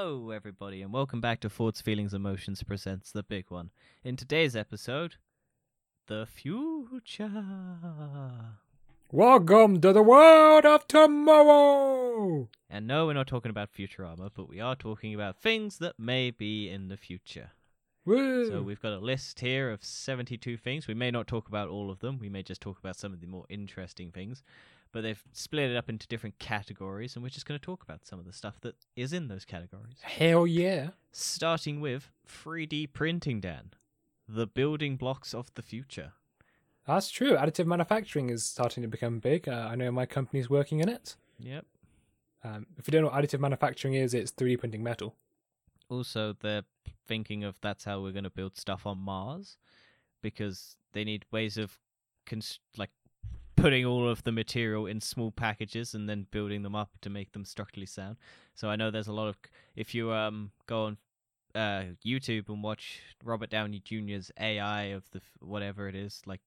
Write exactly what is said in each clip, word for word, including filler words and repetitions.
Hello everybody and welcome back to Thoughts, Feelings, Emotions Presents The Big One. In today's episode, the future. Welcome to the world of tomorrow! And no, we're not talking about Futurama, but we are talking about things that may be in the future. Woo. So we've got a list here of seventy-two things. We may not talk about all of them, we may just talk about some of the more interesting things. But they've split it up into different categories, and we're just going to talk about some of the stuff that is in those categories. Hell yeah. Starting with three D printing, Dan. The building blocks of the future. That's true. Additive manufacturing is starting to become big. Uh, I know my company's working in it. Yep. Um, if you don't know what additive manufacturing is, it's three D printing metal. Also, they're thinking of that's how we're going to build stuff on Mars, because they need ways of, const- like, putting all of the material in small packages and then building them up to make them structurally sound. So I know there's a lot of... If you um go on uh, YouTube and watch Robert Downey Junior's A I of the whatever it is, like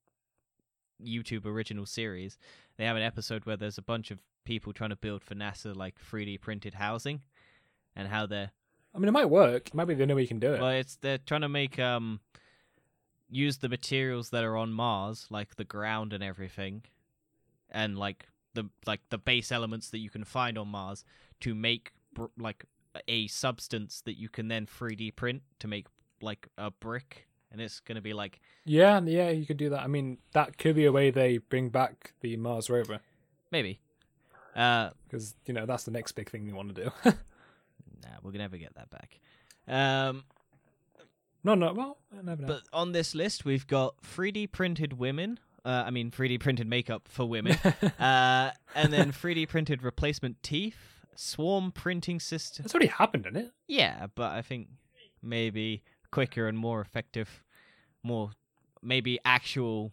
YouTube original series, they have an episode where there's a bunch of people trying to build for NASA, like three D printed housing and how they're... I mean, it might work. It might be the only way you can do it. Well, it's they're trying to make... um use the materials that are on Mars, like the ground and everything... and like the like the base elements that you can find on Mars to make br- like a substance that you can then three D print to make like a brick, and it's going to be like yeah yeah you could do that. I mean, that could be a way they bring back the Mars rover, maybe, uh because you know that's the next big thing we want to do. Nah, we're gonna never get that back. um no no well never know. But on this list we've got three D printed women. Uh, I mean, three D printed makeup for women. uh, and then three D printed replacement teeth, swarm printing system. That's already happened, isn't it? Yeah, but I think maybe quicker and more effective, more maybe actual,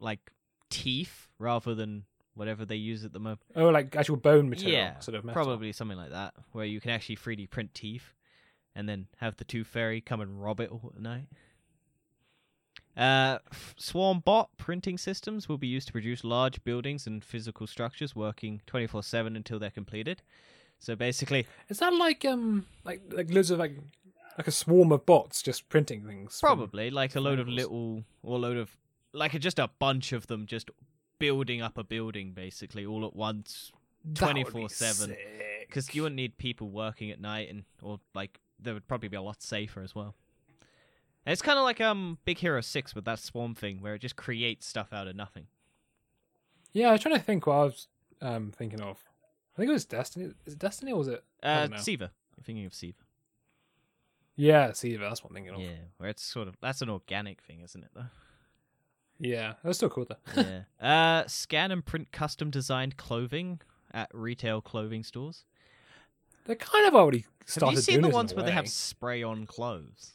like, teeth rather than whatever they use at the moment. Oh, like actual bone material. Yeah, sort of metal. Probably something like that, where you can actually three D print teeth and then have the tooth fairy come and rob it all at night. Uh, Swarm bot printing systems will be used to produce large buildings and physical structures, working twenty-four seven until they're completed. So basically, is that like um like like loads of like like a swarm of bots just printing things? Probably like a load of little or load of like a, just a bunch of them just building up a building basically all at once, twenty-four seven. Because you wouldn't need people working at night, and or like they would probably be a lot safer as well. And it's kind of like um Big Hero six with that swarm thing, where it just creates stuff out of nothing. Yeah, I was trying to think what I was um, thinking of. I think it was Destiny. Is it Destiny or was it? Uh, Siva. I'm thinking of Siva. Yeah, Siva. That's what I'm thinking of. Yeah, where it's sort of... That's an organic thing, isn't it, though? Yeah, that's still cool, though. Yeah. Uh, scan and print custom-designed clothing at retail clothing stores. They're kind of already started doing this. Have you seen the ones where they have spray-on clothes?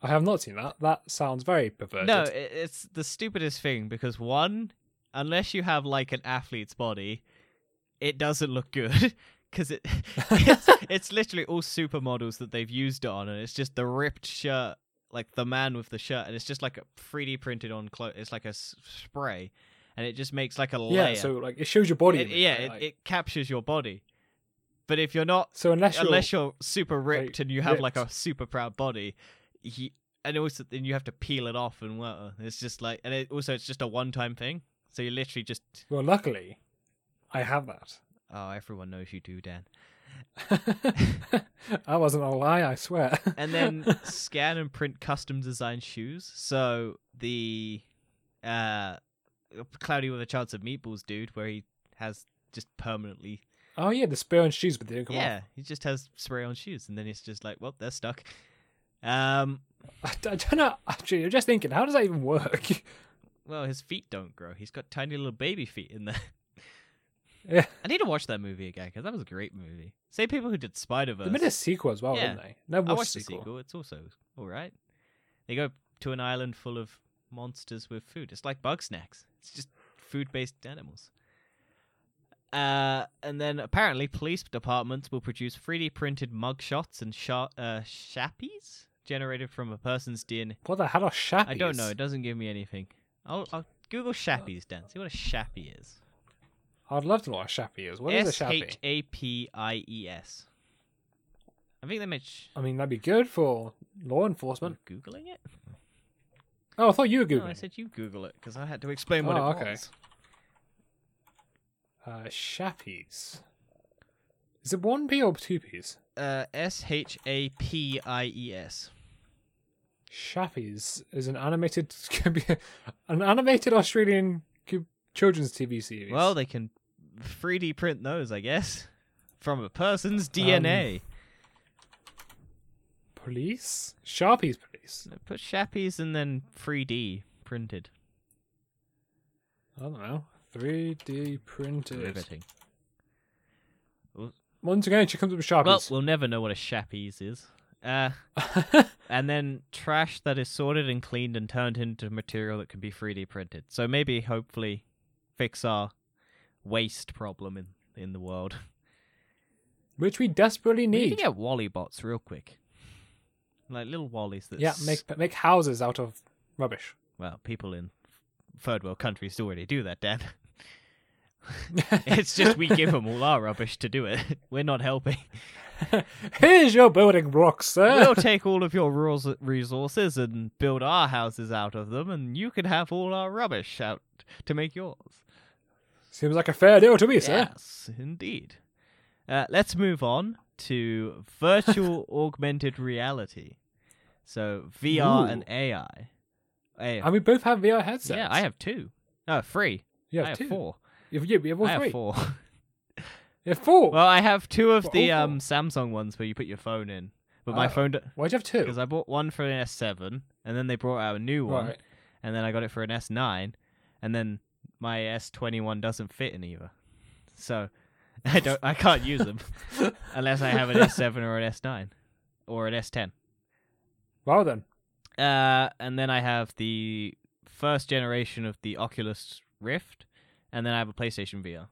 I have not seen that. That sounds very perverted. No, it's the stupidest thing because, one, unless you have like an athlete's body, it doesn't look good because it it's, it's literally all supermodels that they've used it on, and it's just the ripped shirt, like the man with the shirt, and it's just like a three D printed on clothes. It's like a s- spray, and it just makes like a layer. Yeah, so like it shows your body. It, yeah, it, like... it captures your body. But if you're not, so unless you're, unless you're super ripped like, and you have ripped. like a super proud body. He, and also then you have to peel it off and well, it's just like and it, also it's just a one-time thing, so you literally just... Well, luckily I have that. Oh, everyone knows you do, Dan. I wasn't a lie, I swear. And then scan and print custom designed shoes. So the uh Cloudy with a Chance of Meatballs dude, where he has just permanently... Oh yeah, the spray on shoes, but they don't come yeah off. He just has spray on shoes, and then it's just like, well, they're stuck. Um, I don't know. Actually, I'm just thinking, how does that even work? Well, his feet don't grow. He's got tiny little baby feet in there. Yeah, I need to watch that movie again because that was a great movie. Same people who did Spider-Verse. They made a sequel as well, yeah. Didn't they? Never watched I watched the sequel. sequel. It's also all right. They go to an island full of monsters with food. It's like bug snacks. It's just food-based animals. Uh, and then apparently police departments will produce three D printed mugshots and sh- uh, Shappies generated from a person's D N A. What the hell are Shappies? I don't know. It doesn't give me anything. I'll, I'll Google Shappies, Dan. See what a Shappie is. I'd love to know what a Shappie is. What S H A P I E S. Is a Shappie? S H A P I E S. I think they made... Sh- I mean, that'd be good for law enforcement. You're Googling it? Oh, I thought you were Googling it. No, I said you Google it, because I had to explain what oh, it okay. was. Uh, Shappies. Is it one P or two P's? Uh, S H A P I E S. Shappies is an animated an animated Australian children's T V series. Well, they can three D print those, I guess, from a person's D N A. Um, police? Sharpies police. Put Shappies and then three D printed. I don't know. three D printed. Riveting. Once again, she comes up with Shappies. Well, we'll never know what a Shappies is. Uh, and then trash that is sorted and cleaned and turned into material that can be three D printed. So maybe, hopefully, fix our waste problem in, in the world. Which we desperately need. We can get Wally bots real quick. Like little Wallies that... Yeah, make make houses out of rubbish. Well, people in third world countries already do that, Dan. It's just we give them all our rubbish to do it. We're not helping. Here's your building blocks, sir. We'll take all of your resources and build our houses out of them, and you can have all our rubbish out to make yours. Seems like a fair deal to me, yes, sir. Yes, indeed. Uh, let's move on to virtual augmented reality. So V R Ooh. and A I. A I. And we both have V R headsets. Yeah, I have two. No, three. You have I two. Have four. You have, you have all I three. Have four. You have four. Well, I have two of what, the um, Samsung ones where you put your phone in, but uh, my phone. D- Why'd you have two? Because I bought one for an S seven, and then they brought out a new one, right. and then I got it for an S nine, and then my S twenty-one doesn't fit in either, so I don't. I can't use them unless I have an S seven or an S nine or an S ten. Well then. Uh, and then I have the first generation of the Oculus Rift. And then I have a PlayStation V R.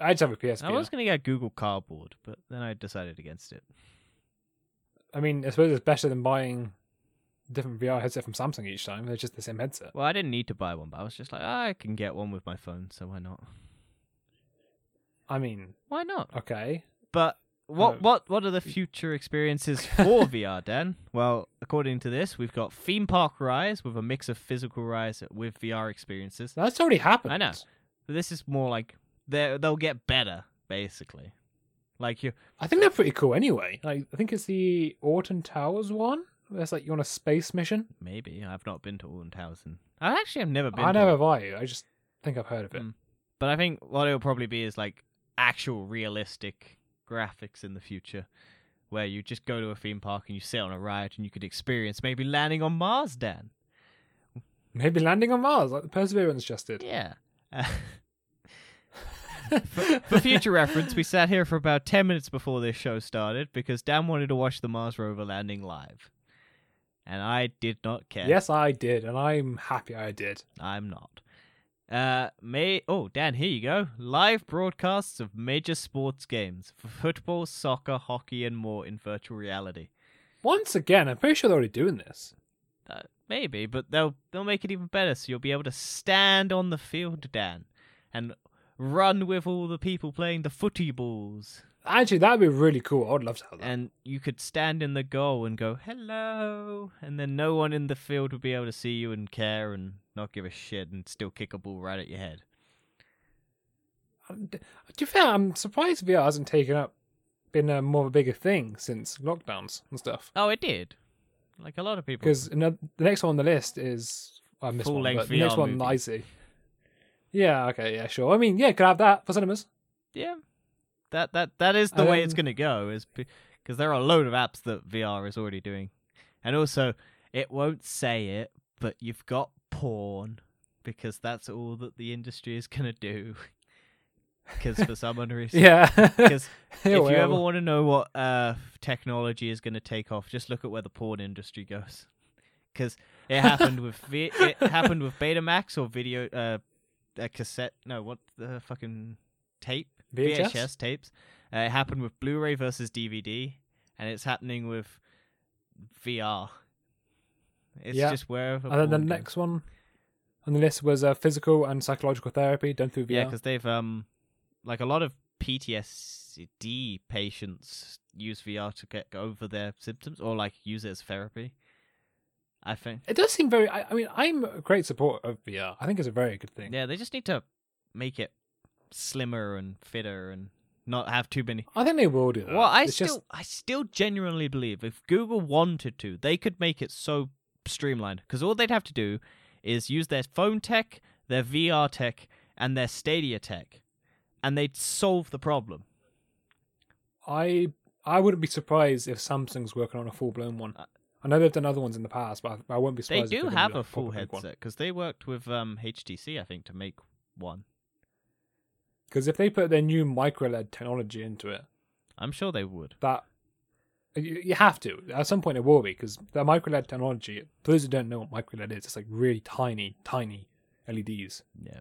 I just have a P S V R. I was going to get Google Cardboard, but then I decided against it. I mean, I suppose it's better than buying a different V R headset from Samsung each time. They're just the same headset. Well, I didn't need to buy one, but I was just like, oh, I can get one with my phone, so why not? I mean... Why not? Okay. But what um, what, what are the future experiences for V R, Dan? Well, according to this, we've got theme park rides with a mix of physical rides with V R experiences. That's already happened. I know. But this is more like they'll get better, basically. Like you, I think they're pretty cool anyway. Like I think it's the Alton Towers one. That's like you're on a space mission. Maybe. I've not been to Alton Towers. And... I actually have never been I to never have I. I just think I've heard of it. Mm. But I think what it'll probably be is like actual realistic... graphics in the future where you just go to a theme park and you sit on a ride and you could experience maybe landing on Mars, Dan. Maybe landing on Mars, like the Perseverance just did. Yeah. Uh, for, for future reference, we sat here for about ten minutes before this show started because Dan wanted to watch the Mars rover landing live. And I did not care. Yes, I did. And I'm happy I did. I'm not. Uh, may oh Dan, here you go. Live broadcasts of major sports games for football, soccer, hockey, and more in virtual reality. Once again, I'm pretty sure they're already doing this. Uh, maybe, but they'll they'll make it even better. So you'll be able to stand on the field, Dan, and run with all the people playing the footy balls. Actually, that'd be really cool. I'd love to have that. And you could stand in the goal and go hello, and then no one in the field would be able to see you and care and not give a shit and still kick a ball right at your head. Do you feel I'm surprised V R hasn't taken up, been a more of a bigger thing since lockdowns and stuff? Oh, it did. Like a lot of people. Because the next one on the list is well, I missed full length V R. The next movie. One I see. Yeah. Okay. Yeah. Sure. I mean, yeah, could have that for cinemas. Yeah. That that that is the um, way it's going to go, is because there are a load of apps that V R is already doing, and also it won't say it, but you've got porn because that's all that the industry is going to do. Because for some reason, yeah. Because if will. You ever want to know what uh, technology is going to take off, just look at where the porn industry goes. Because it happened with v- it happened with Betamax or video uh, a cassette. No, what the fucking tape. V H S, V H S tapes. Uh, it happened with Blu-ray versus D V D, and it's happening with V R. It's yeah. just wherever. And then the next one on the list was uh, physical and psychological therapy done through V R. Yeah, because they've um, like a lot of P T S D P T S D patients use V R to get over their symptoms, or like use it as therapy, I think. It does seem very... I, I mean, I'm a great support of V R. I think it's a very good thing. Yeah, they just need to make it slimmer and fitter and not have too many... I think they will do that. Well, I it's still just... I still genuinely believe if Google wanted to, they could make it so streamlined, because all they'd have to do is use their phone tech, their V R tech, and their Stadia tech, and they'd solve the problem. I I wouldn't be surprised if Samsung's working on a full-blown one. Uh, I know they've done other ones in the past, but I, I won't be surprised. They do if have a full headset, because they worked with um, H T C, I think, to make one. Because if they put their new micro L E D technology into it... I'm sure they would. That you, you have to. At some point it will be, because the micro L E D technology, for those who don't know what micro L E D is, it's like really tiny, tiny L E Ds. Yeah.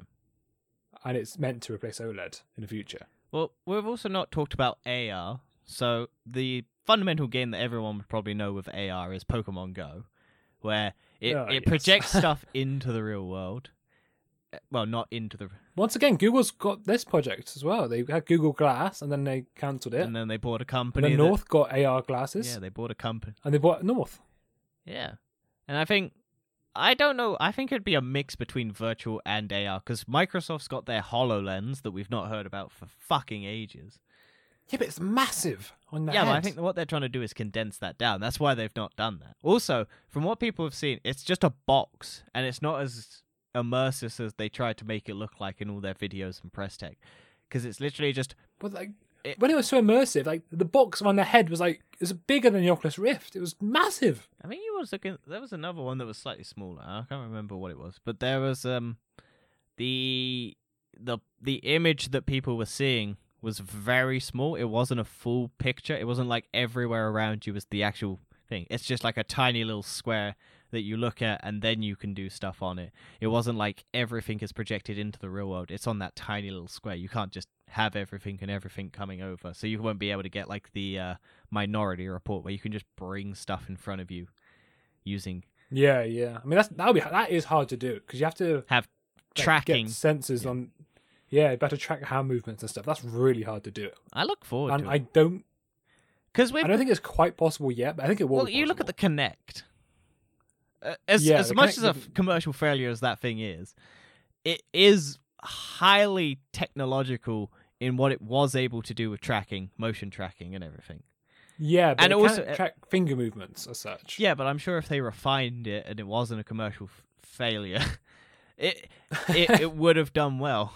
And it's meant to replace OLED in the future. Well, we've also not talked about A R. So the fundamental game that everyone would probably know with A R is Pokemon Go, where it, oh, it yes. projects stuff into the real world. Well, not into the... Once again, Google's got this project as well. They had Google Glass, and then they cancelled it. And then they bought a company. And then North that... got A R glasses. Yeah, they bought a company. And they bought North. Yeah. And I think... I don't know. I think it'd be a mix between virtual and A R, because Microsoft's got their HoloLens that we've not heard about for fucking ages. Yeah, but it's massive on the Yeah, head. But I think what they're trying to do is condense that down. That's why they've not done that. Also, from what people have seen, it's just a box, and it's not as immersive as they tried to make it look like in all their videos and press tech, because it's literally just... But like, it, when it was so immersive, like the box on the head was like, it was bigger than the Oculus Rift. It was massive. I mean, you was looking. There was another one that was slightly smaller. I can't remember what it was, but there was um, the the the image that people were seeing was very small. It wasn't a full picture. It wasn't like everywhere around you was the actual thing. It's just like a tiny little square that you look at, and then you can do stuff on it. It wasn't like everything is projected into the real world. It's on that tiny little square. You can't just have everything and everything coming over. So you won't be able to get like the uh, Minority Report, where you can just bring stuff in front of you using... Yeah, yeah. I mean, that's that'll be that is hard to do, because you have to have like, tracking sensors yeah. on. Yeah, better track hand movements and stuff. That's really hard to do. I look forward and to it. And I don't. Because I don't think it's quite possible yet, but I think it will. Well, be you look at the Kinect. Uh, as yeah, as much Kinect... as a f- commercial failure as that thing is, it is highly technological in what it was able to do with tracking, motion tracking, and everything. Yeah, but and it also can't track uh, finger movements as such. Yeah, but I'm sure if they refined it and it wasn't a commercial f- failure, it it, it would have done well.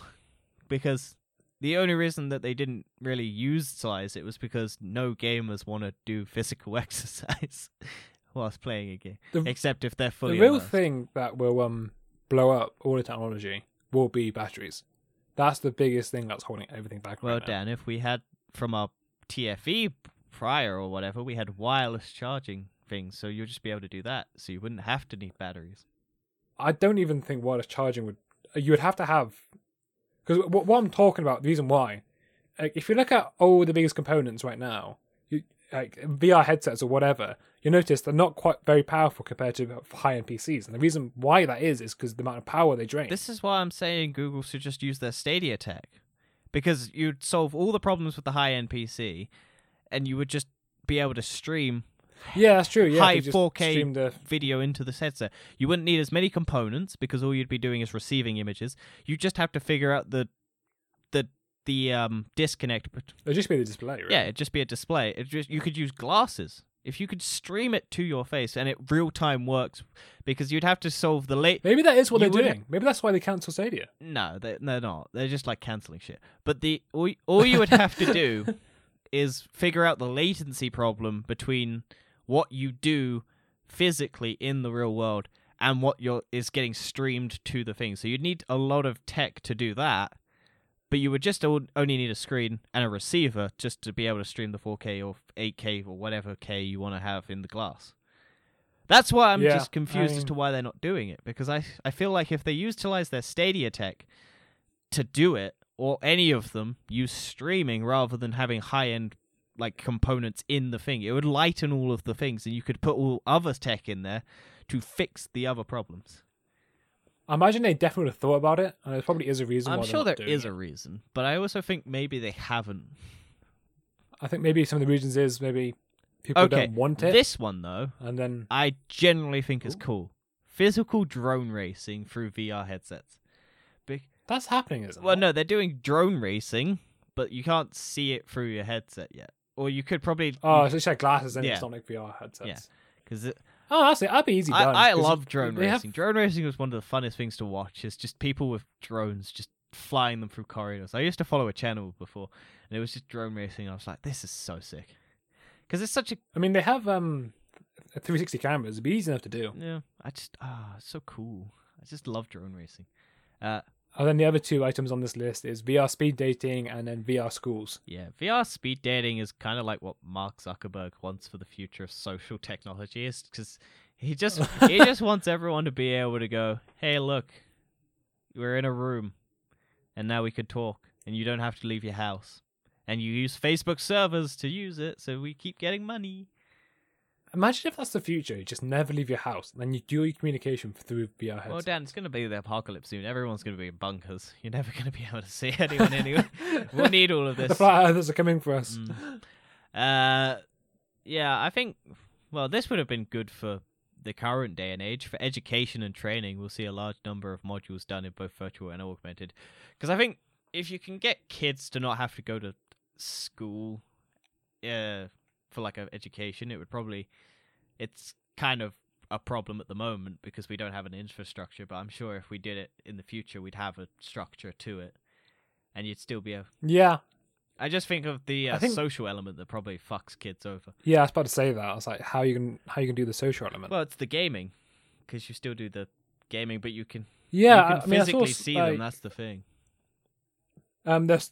Because the only reason that they didn't really use size it was because no gamers want to do physical exercise whilst playing a game, the, except if they're fully The real immersed. Thing that will um blow up all the technology will be batteries. That's the biggest thing that's holding everything back. Well, right Dan, now. If we had from our T F E prior or whatever, we had wireless charging things, so you'll just be able to do that, so you wouldn't have to need batteries. I don't even think wireless charging would... You would have to have... Because what I'm talking about, the reason why, like, if you look at all the biggest components right now, you, like V R headsets or whatever, you'll notice they're not quite very powerful compared to high-end P Cs. And the reason why that is is because the amount of power they drain. This is why I'm saying Google should just use their Stadia tech, because you'd solve all the problems with the high-end P C, and you would just be able to stream yeah, that's true. Yeah, high four K the... video into the headset. You wouldn't need as many components, because all you'd be doing is receiving images. You just have to figure out the the the um disconnect. It'd just be the display, right? Yeah, it'd just be a display. It just you could use glasses. If you could stream it to your face and it real time works, because you'd have to solve the late. Maybe that is what you they're doing. Have... Maybe that's why they cancel Stadia. No, they they're not. They're just like canceling shit. But the all, all you would have to do is figure out the latency problem between what you do physically in the real world and what you're is getting streamed to the thing. So you'd need a lot of tech to do that, but you would just only need a screen and a receiver just to be able to stream the four K or eight K or whatever K you want to have in the glass. That's why I'm yeah, just confused I mean... as to why they're not doing it, because I, I feel like if they utilize their Stadia tech to do it, or any of them, use streaming rather than having high-end like components in the thing, it would lighten all of the things, and you could put all other tech in there to fix the other problems. I imagine they definitely would have thought about it, and there probably is a reason I'm why I'm sure there is it. a reason, but I also think maybe they haven't. I think maybe some of the reasons is maybe people okay. don't want it. This one, though, and then I generally think is cool. Physical drone racing through V R headsets. Be- That's happening, isn't it? Well, no, they're doing drone racing, but you can't see it through your headset yet. Or you could probably... Oh, so it's like glasses and yeah. it's not like V R headsets. Yeah, because... It... Oh, honestly, that'd be easy done. I, I love drone racing. Have... Drone racing was one of the funnest things to watch. It's just people with drones just flying them through corridors. I used to follow a channel before, and it was just drone racing, and I was like, this is so sick. Because it's such a... I mean, they have... um. three sixty cameras. It'd be easy enough to do. Yeah, I just ah, oh, it's so cool. I just love drone racing. Uh, and then the other two items on this list is V R speed dating and then V R schools. Yeah, V R speed dating is kind of like what Mark Zuckerberg wants for the future of social technology. Is because he just he just wants everyone to be able to go, hey, look, we're in a room, and now we can talk, and you don't have to leave your house, and you use Facebook servers to use it, so we keep getting money. Imagine if that's the future. You just never leave your house, and then you do your communication through V R headsets. Well, Dan, it's going to be the apocalypse soon. Everyone's going to be in bunkers. You're never going to be able to see anyone anyway. We'll need all of this. The flat earthers are coming for us. Mm. Uh, yeah, I think, well, this would have been good for the current day and age. For education and training, we'll see a large number of modules done in both virtual and augmented. Because I think if you can get kids to not have to go to school, yeah. Uh, for like an education, it would probably, it's kind of a problem at the moment because we don't have an infrastructure, but I'm sure if we did it in the future, we'd have a structure to it and you'd still be a... Yeah. I just think of the uh, think... social element that probably fucks kids over. Yeah, I was about to say that. I was like, how you can how you can do the social element? Well, it's the gaming, because you still do the gaming, but you can, yeah, you can I mean, physically also, see like, them. That's the thing. Um, there's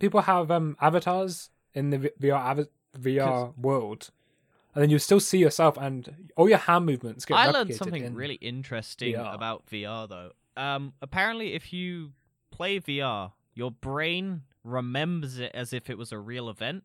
people have um avatars in the V R avatars. V R world, and then you still see yourself and all your hand movements get I learned something in really interesting V R. About V R though. Um, apparently if you play V R, your brain remembers it as if it was a real event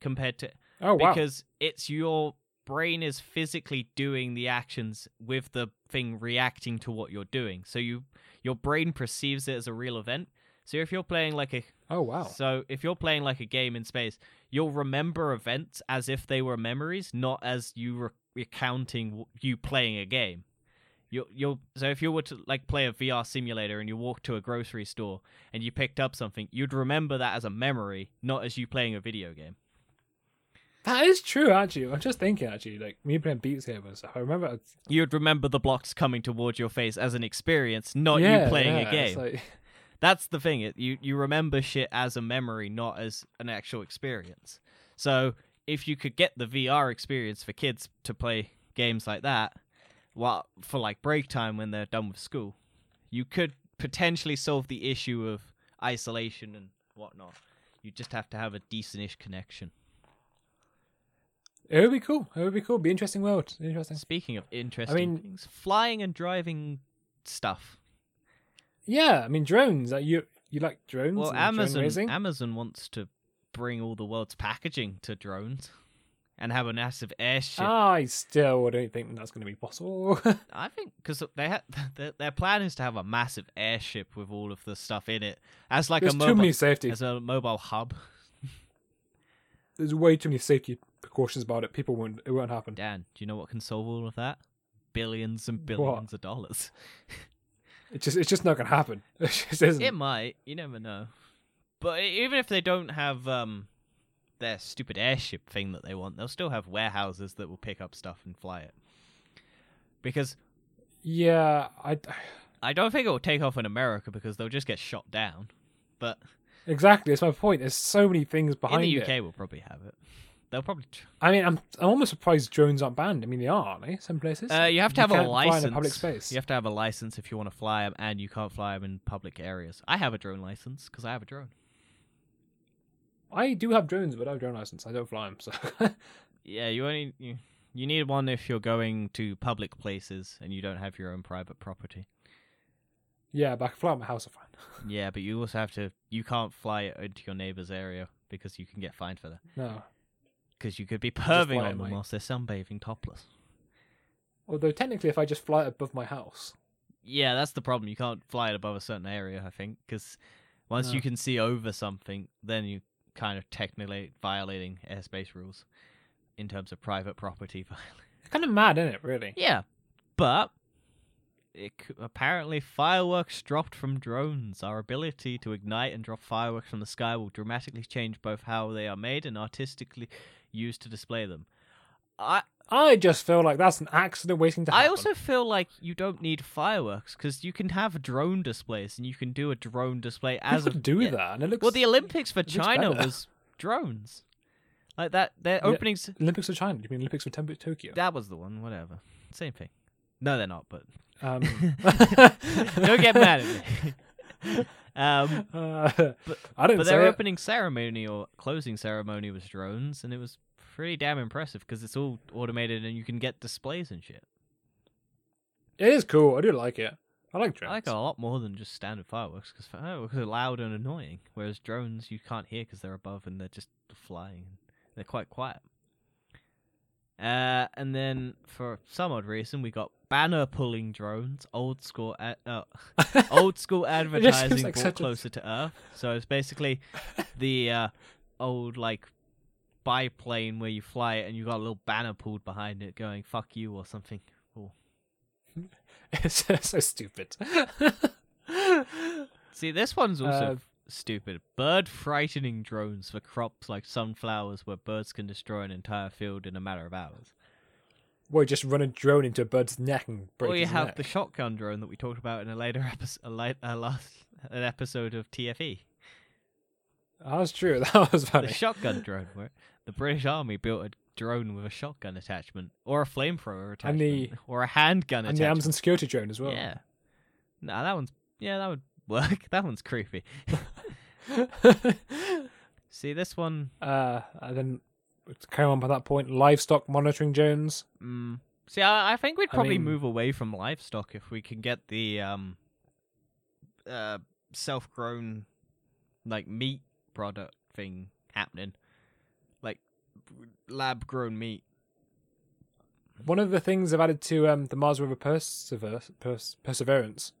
compared to oh, wow. because it's your brain is physically doing the actions with the thing reacting to what you're doing. So you your brain perceives it as a real event. So if you're playing like a oh wow, so if you're playing like a game in space, you'll remember events as if they were memories, not as you re- recounting you playing a game. You you'll so if you were to like play a V R simulator and you walked to a grocery store and you picked up something, you'd remember that as a memory, not as you playing a video game. That is true, actually. I'm just thinking, actually, like me playing Beat Saber and stuff. I remember I'd... you'd remember the blocks coming towards your face as an experience, not yeah, you playing yeah, a game. It's like... That's the thing. It, you, you remember shit as a memory, not as an actual experience. So if you could get the V R experience for kids to play games like that, well, for like break time when they're done with school, you could potentially solve the issue of isolation and whatnot. You just have to have a decent-ish connection. It would be cool. It would be cool. It'd be interesting world. Interesting. Speaking of interesting I mean, things, flying and driving stuff. Yeah, I mean drones. Like you you like drones? Well, Amazon drone Amazon wants to bring all the world's packaging to drones and have a massive airship. I still don't think that's going to be possible. I think because they ha- their, their plan is to have a massive airship with all of the stuff in it as like There's a mobile too many safety. As a mobile hub. There's way too many safety precautions about it. People won't. It won't happen. Dan, do you know what can solve all of that? Billions and billions what? of dollars. It's just it's just not gonna happen. It just isn't. It might. You never know. But even if they don't have um, their stupid airship thing that they want, they'll still have warehouses that will pick up stuff and fly it. Because yeah, I I don't think it will take off in America because they'll just get shot down. But exactly, that's my point. There's so many things behind it. In the U K, it. We'll probably have it. They'll probably. Tr- I mean, I'm I'm almost surprised drones aren't banned. I mean, they are, aren't they? Some places. Uh, you have to you have a license. Fly in a public space. You have to have a license if you want to fly them, and you can't fly them in public areas. I have a drone license because I have a drone. I do have drones, but I have a drone license. I don't fly them, so. Yeah, you only you, you need one if you're going to public places and you don't have your own private property. Yeah, but I can fly at my house. I find. Yeah, but you also have to. You can't fly it into your neighbor's area because you can get fined for that. No. Because you could be perving on them my... whilst they're sunbathing topless. Although technically, if I just fly it above my house. Yeah, that's the problem. You can't fly it above a certain area, I think. Because once no. you can see over something, then you... kind of technically violating airspace rules in terms of private property violation. Kind of mad, isn't it, really? Yeah, but it apparently fireworks dropped from drones. Our ability to ignite and drop fireworks from the sky will dramatically change both how they are made and artistically used to display them. I I just feel like that's an accident waiting to happen. I also feel like you don't need fireworks because you can have drone displays and you can do a drone display as a do yeah. that. And it looks, well, the Olympics for China was drones. Like that, their openings. Yeah, Olympics for China. You mean Olympics for Tem- Tokyo? That was the one. Whatever. Same thing. No, they're not. But um... don't get mad at me. Um, uh, but I don't. But their it. opening ceremony or closing ceremony was drones, and it was pretty damn impressive because it's all automated and you can get displays and shit. It is cool. I do like it. I like drones. I like it a lot more than just standard fireworks because fireworks are loud and annoying, whereas drones you can't hear because they're above and they're just flying. They're quite quiet. Uh, and then, for some odd reason, we got banner-pulling drones. Old school, ad- uh, old school advertising like brought closer a... to Earth. So it's basically the uh, old like biplane where you fly it and you got a little banner pulled behind it, going "fuck you" or something. Cool. It's so stupid. See, this one's also. Uh... stupid. Bird frightening drones for crops like sunflowers where birds can destroy an entire field in a matter of hours. Well, just run a drone into a bird's neck and break his neck. Or you have neck. The shotgun drone that we talked about in a later episode, a late, a last, an episode of T F E. That was true. That was funny. The shotgun drone. Where the British Army built a drone with a shotgun attachment or a flamethrower attachment and the, or a handgun and attachment. And the Amazon security drone as well. Yeah. Nah, that one's... Yeah, that would work. That one's creepy. See this one. Uh, and then carry on by that point. Livestock monitoring drones. Mm. See, I, I think we'd probably I mean, move away from livestock if we can get the um, uh, self-grown like meat product thing happening, like lab-grown meat. One of the things they've added to um the Mars rover Persever- Perse- Perseverance,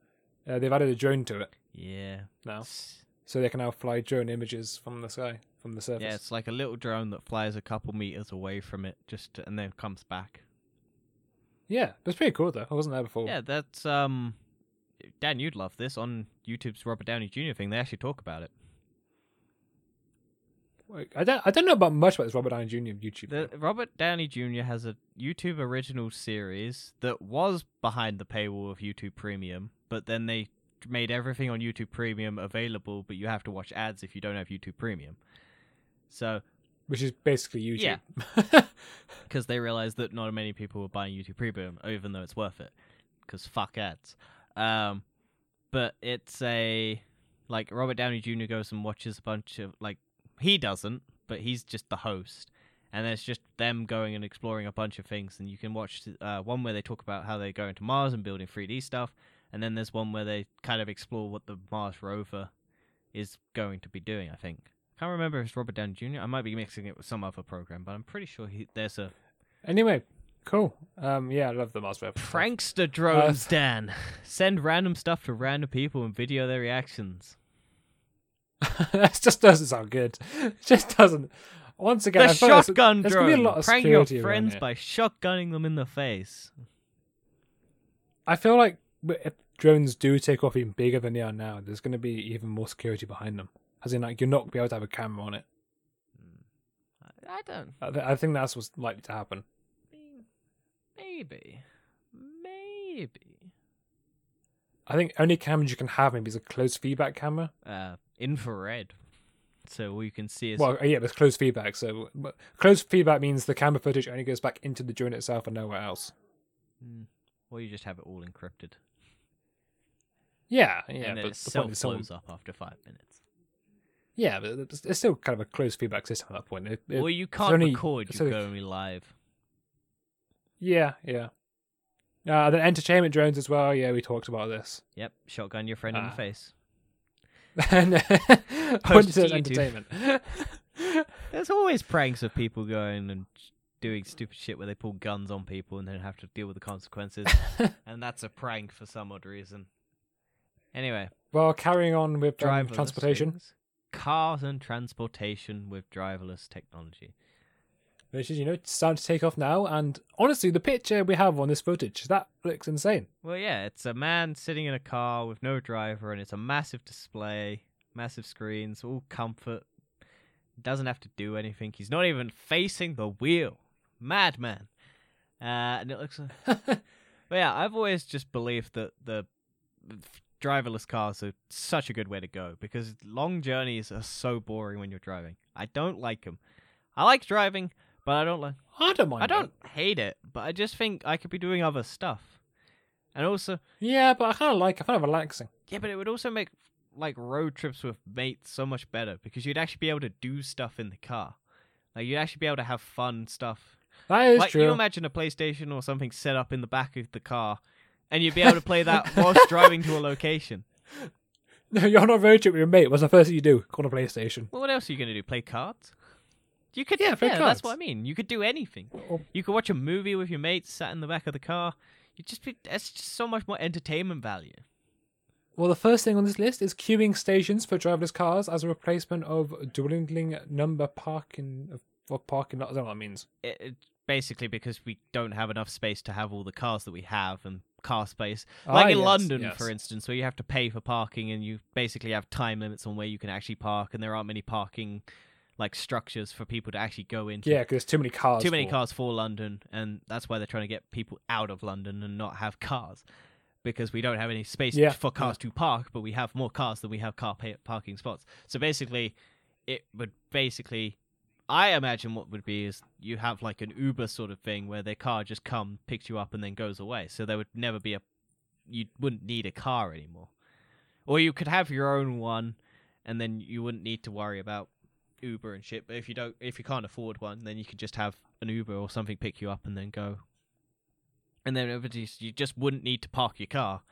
uh, they've added a drone to it. Yeah. Now. It's... So they can now fly drone images from the sky, from the surface. Yeah, it's like a little drone that flies a couple meters away from it, just to, and then comes back. Yeah, that's pretty cool though. I wasn't there before. Yeah, that's um, Dan, you'd love this on YouTube's Robert Downey Junior thing. They actually talk about it. Wait, I don't, I don't know about much about this Robert Downey Junior YouTube. The, Robert Downey Junior has a YouTube original series that was behind the paywall of YouTube Premium, but then they made everything on YouTube Premium available, but you have to watch ads if you don't have YouTube Premium. So, which is basically YouTube. Yeah. Because they realized that not many people were buying YouTube Premium, even though it's worth it. Because fuck ads. Um, but it's a... Like, Robert Downey Junior goes and watches a bunch of... Like, he doesn't, but he's just the host. And there's just them going and exploring a bunch of things. And you can watch uh, one where they talk about how they're going to Mars and building three D stuff. And then there's one where they kind of explore what the Mars rover is going to be doing, I think. I can't remember if it's Robert Downey Junior I might be mixing it with some other program, but I'm pretty sure he, there's a... Anyway, cool. Um, yeah, I love the Mars rover. Prankster drones, uh... Dan. Send random stuff to random people and video their reactions. That just doesn't sound good. It just doesn't. Once again, the I shotgun there's, drone. There's a lot of prank your friends by shotgunning them in the face. I feel like... But if drones do take off even bigger than they are now, there's going to be even more security behind them. As in, like, you're not going to be able to have a camera on it. I don't... I, th- I think that's what's likely to happen. Maybe. Maybe. I think only cameras you can have maybe is a closed feedback camera. Uh, infrared. So we can see... As... Well, yeah, there's closed feedback. So but closed feedback means the camera footage only goes back into the drone itself and nowhere else. Mm. Or you just have it all encrypted. Yeah, yeah. And then but it self-blows someone... up after five minutes. Yeah, but it's still kind of a closed feedback system at that point. It, it, well, you can't only, record, you can only... only live. Yeah, yeah. Uh, the entertainment drones as well, yeah, we talked about this. Yep, shotgun your friend uh. in the face. And Post to entertainment. There's always pranks of people going and... doing stupid shit where they pull guns on people and then have to deal with the consequences. And that's a prank for some odd reason. Anyway. Well, carrying on with um, transportation. Things. cars and transportation with driverless technology. Richard, you know, it's starting to take off now, and honestly, the picture we have on this footage, that looks insane. Well, yeah, it's a man sitting in a car with no driver, and it's a massive display, massive screens, all comfort. Doesn't have to do anything. He's not even facing the wheel. Madman. Uh, and it looks like... But yeah, I've always just believed that the driverless cars are such a good way to go, because long journeys are so boring when you're driving. I don't like them. I like driving... But I don't like. I don't mind. I don't it. hate it, but I just think I could be doing other stuff, and also. Yeah, but I kind of like. I kind of relaxing. Yeah, but it would also make like road trips with mates so much better, because you'd actually be able to do stuff in the car. Like you'd actually be able to have fun stuff. That is like, true. You imagine a PlayStation or something set up in the back of the car, and you'd be able to play that whilst driving to a location. No, you're on a road trip with your mate. What's the first thing you do? Go on a PlayStation. Well, what else are you gonna do? Play cards. You could, yeah, yeah that's what I mean. You could do anything. Well, you could watch a movie with your mates sat in the back of the car. You just be, it's just so much more entertainment value. Well, the first thing on this list is queuing stations for driverless cars as a replacement of dwindling number parking of parking. I don't know what that means. It, it, basically, because we don't have enough space to have all the cars that we have and car space, like ah, in yes, London, yes. for instance, where you have to pay for parking and you basically have time limits on where you can actually park, and there aren't many parking. Like structures for people to actually go into. Yeah, because there's too many cars. Too many for. cars for London, and that's why they're trying to get people out of London and not have cars, because we don't have any space yeah. for cars yeah. to park, but we have more cars than we have car pay- parking spots. So basically, it would basically, I imagine what would be is you have like an Uber sort of thing where their car just comes, picks you up, and then goes away. So there would never be a, you wouldn't need a car anymore, or you could have your own one, and then you wouldn't need to worry about Uber and shit. But if you don't if you can't afford one, then you could just have an Uber or something pick you up and then go, and then you just wouldn't need to park your car,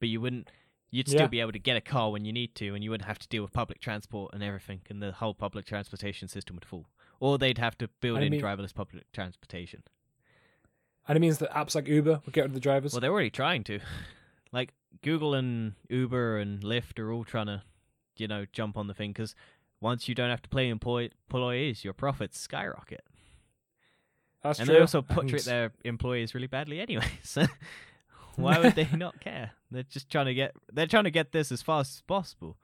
but you wouldn't you'd still yeah. be able to get a car when you need to, and you wouldn't have to deal with public transport and everything, and the whole public transportation system would fall, or they'd have to build and in mean, driverless public transportation. And it means that apps like Uber would get rid of the drivers. Well, they're already trying to. Like Google and Uber and Lyft are all trying to, you know, jump on the thing, because once you don't have to pay employ- employees, your profits skyrocket. That's and true. They also portray and... their employees really badly anyway. So why would they not care? They're just trying to get they're trying to get this as fast as possible.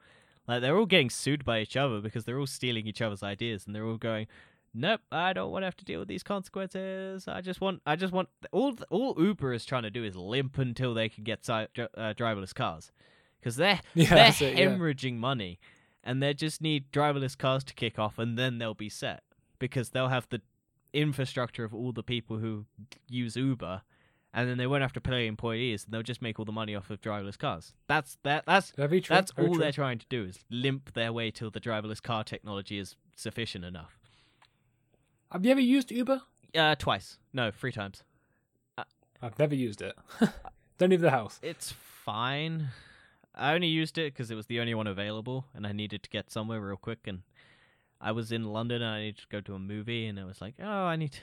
Like they're all getting sued by each other because they're all stealing each other's ideas, and they're all going, "Nope, I don't want to have to deal with these consequences. I just want I just want all all Uber is trying to do is limp until they can get si- uh, driverless cars, because they're yeah, they're it, hemorrhaging yeah. money." And they just need driverless cars to kick off, and then they'll be set, because they'll have the infrastructure of all the people who use Uber, and then they won't have to pay employees, and they'll just make all the money off of driverless cars. That's that. That's that's, that's all true. They're trying to do is limp their way till the driverless car technology is sufficient enough. Have you ever used Uber? Uh, twice. No, three times. Uh, I've never used it. Don't leave the house. It's fine. I only used it because it was the only one available, and I needed to get somewhere real quick, and I was in London, and I needed to go to a movie, and I was like, oh, I need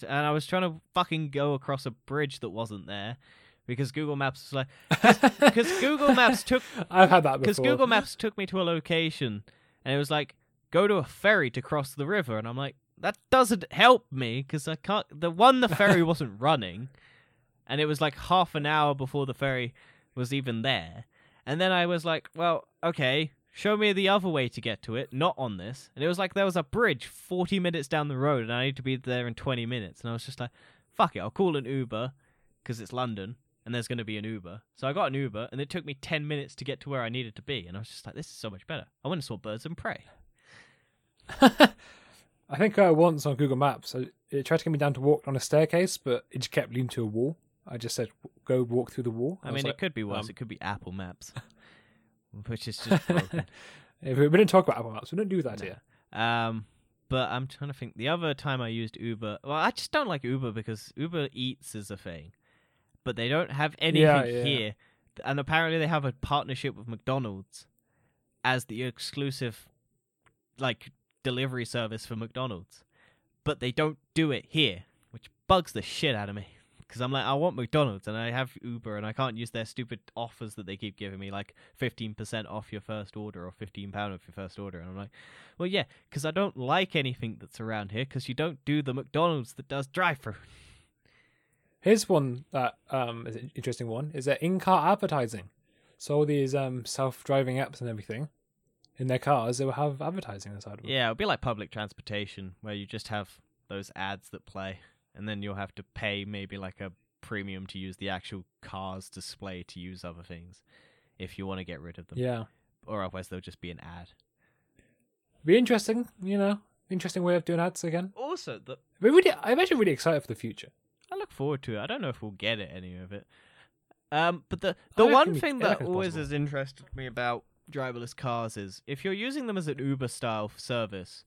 to... And I was trying to fucking go across a bridge that wasn't there, because Google Maps was like... Because Google Maps took... I've had that before. Because Google Maps took me to a location, and it was like, go to a ferry to cross the river, and I'm like, that doesn't help me, because I can't... The one, the ferry wasn't running, and it was like half an hour before the ferry was even there. And then I was like, well, okay, show me the other way to get to it, not on this. And it was like there was a bridge forty minutes down the road, and I need to be there in twenty minutes. And I was just like, fuck it, I'll call an Uber, because it's London, and there's going to be an Uber. So I got an Uber, and it took me ten minutes to get to where I needed to be. And I was just like, this is so much better. I went and saw birds and prey. I think I once on Google Maps, it tried to get me down to walk on a staircase, but it just kept leading to a wall. I just said, go walk through the wall. I, I mean, like, it could be worse. Um, it could be Apple Maps, which is just broken. We didn't talk about Apple Maps. We don't do that no. here. Um, but I'm trying to think. The other time I used Uber... Well, I just don't like Uber because Uber Eats is a thing. But they don't have anything yeah, yeah. here. And apparently they have a partnership with McDonald's as the exclusive like delivery service for McDonald's. But they don't do it here, which bugs the shit out of me. because I'm like, I want McDonald's and I have Uber and I can't use their stupid offers that they keep giving me, like fifteen percent off your first order or fifteen pounds off your first order. And I'm like, well, yeah, because I don't like anything that's around here because you don't do the McDonald's that does drive-thru. Here's one that um, is an interesting one, is that in-car advertising. So all these um, self-driving apps and everything, in their cars, they will have advertising inside of them. Yeah, it'll be like public transportation where you just have those ads that play. And then you'll have to pay maybe like a premium to use the actual car's display to use other things if you want to get rid of them. Yeah. Or otherwise they'll just be an ad. Be interesting, you know, interesting way of doing ads again. Also, the... We're really, I'm actually really excited for the future. I look forward to it. I don't know if we'll get it, any of it. Um, but the, the one thing that always has interested me about driverless cars is if you're using them as an Uber-style service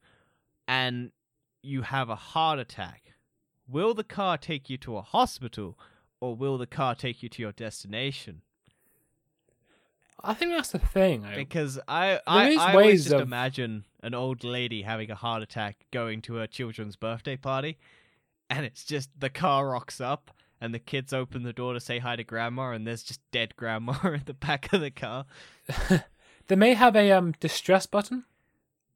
and you have a heart attack... Will the car take you to a hospital, or will the car take you to your destination? I think that's the thing. I... Because I, I, I always just of... imagine an old lady having a heart attack going to her children's birthday party, and it's just the car rocks up, and the kids open the door to say hi to grandma, and there's just dead grandma at the back of the car. They may have a um distress button.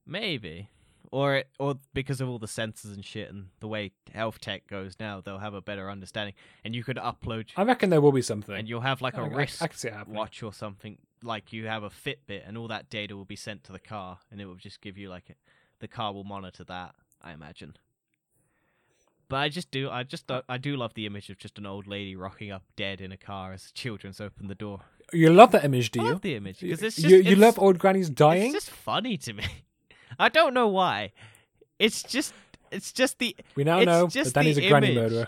Maybe. Or it, or because of all the sensors and shit and the way health tech goes now, they'll have a better understanding. And you could upload... I reckon there will be something. And you'll have like I a wrist I, I watch or something. Like you have a Fitbit and all that data will be sent to the car. And it will just give you like... A, the car will monitor that, I imagine. But I just do... I just I do love the image of just an old lady rocking up dead in a car as children's open the door. You love that image, do you? I love the image. It's just, you you it's, love old grannies dying? It's just funny to me. I don't know why. It's just, it's just the. We now know that Danny's a granny murderer.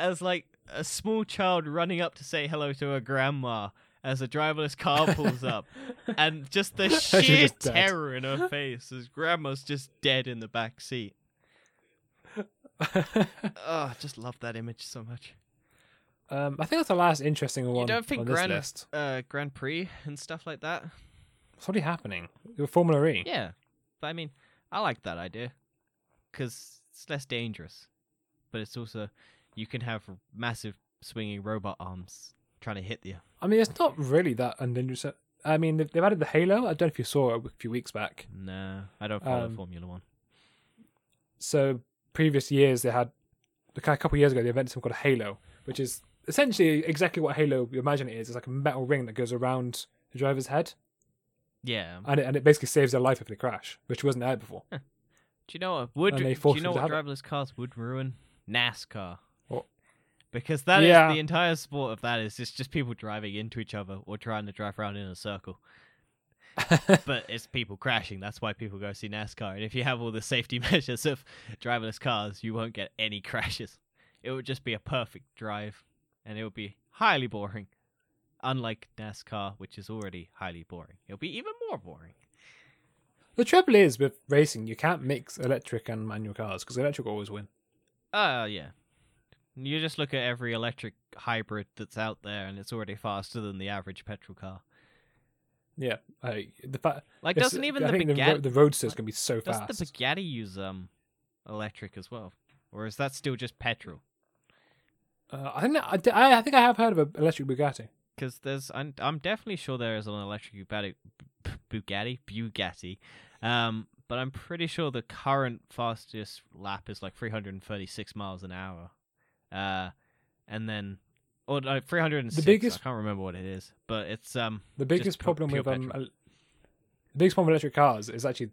As like a small child running up to say hello to her grandma as a driverless car pulls up, and just the sheer just terror dead. In her face as grandma's just dead in the back seat. Oh, I just love that image so much. Um, I think that's the last interesting one. You don't think on Grand this list. Uh, Grand Prix and stuff like that? What's already happening? With Formula E. Yeah. But I mean, I like that idea because it's less dangerous, but it's also you can have massive swinging robot arms trying to hit you. I mean, it's not really that undangerous. I mean, they've added the halo. I don't know if you saw it a few weeks back. No, I don't follow um, Formula One. So previous years they had, a couple of years ago, they invented something called a halo, which is essentially exactly what halo you imagine it is. It's like a metal ring that goes around the driver's head. Yeah, and it, and it basically saves their life if they crash, which wasn't there before. Huh. Do you know what would do you know what driverless it. cars would ruin? NASCAR, what? Because that yeah. is the entire sport of that is it's just people driving into each other or trying to drive around in a circle. But it's people crashing. That's why people go see NASCAR. And if you have all the safety measures of driverless cars, you won't get any crashes. It would just be a perfect drive, and it would be highly boring. Unlike NASCAR, which is already highly boring. It'll be even more boring. The trouble is with racing, you can't mix electric and manual cars because electric always win. Oh, uh, yeah. You just look at every electric hybrid that's out there and it's already faster than the average petrol car. Yeah. I, the fa- like, doesn't even I the Bugatti... The, the Roadster's like, going to be so does fast. Does the Bugatti use um, electric as well? Or is that still just petrol? Uh, I, don't know, I, I think I have heard of an electric Bugatti. Because there's, I'm, I'm definitely sure there is an electric Bugatti, Bugatti, Bugatti. Um, but I'm pretty sure the current fastest lap is like three hundred thirty-six miles an hour. Uh, and then, or no, three hundred six. The biggest, I can't remember what it is, but it's um. The biggest problem p- with um, el- the biggest problem with electric cars is actually,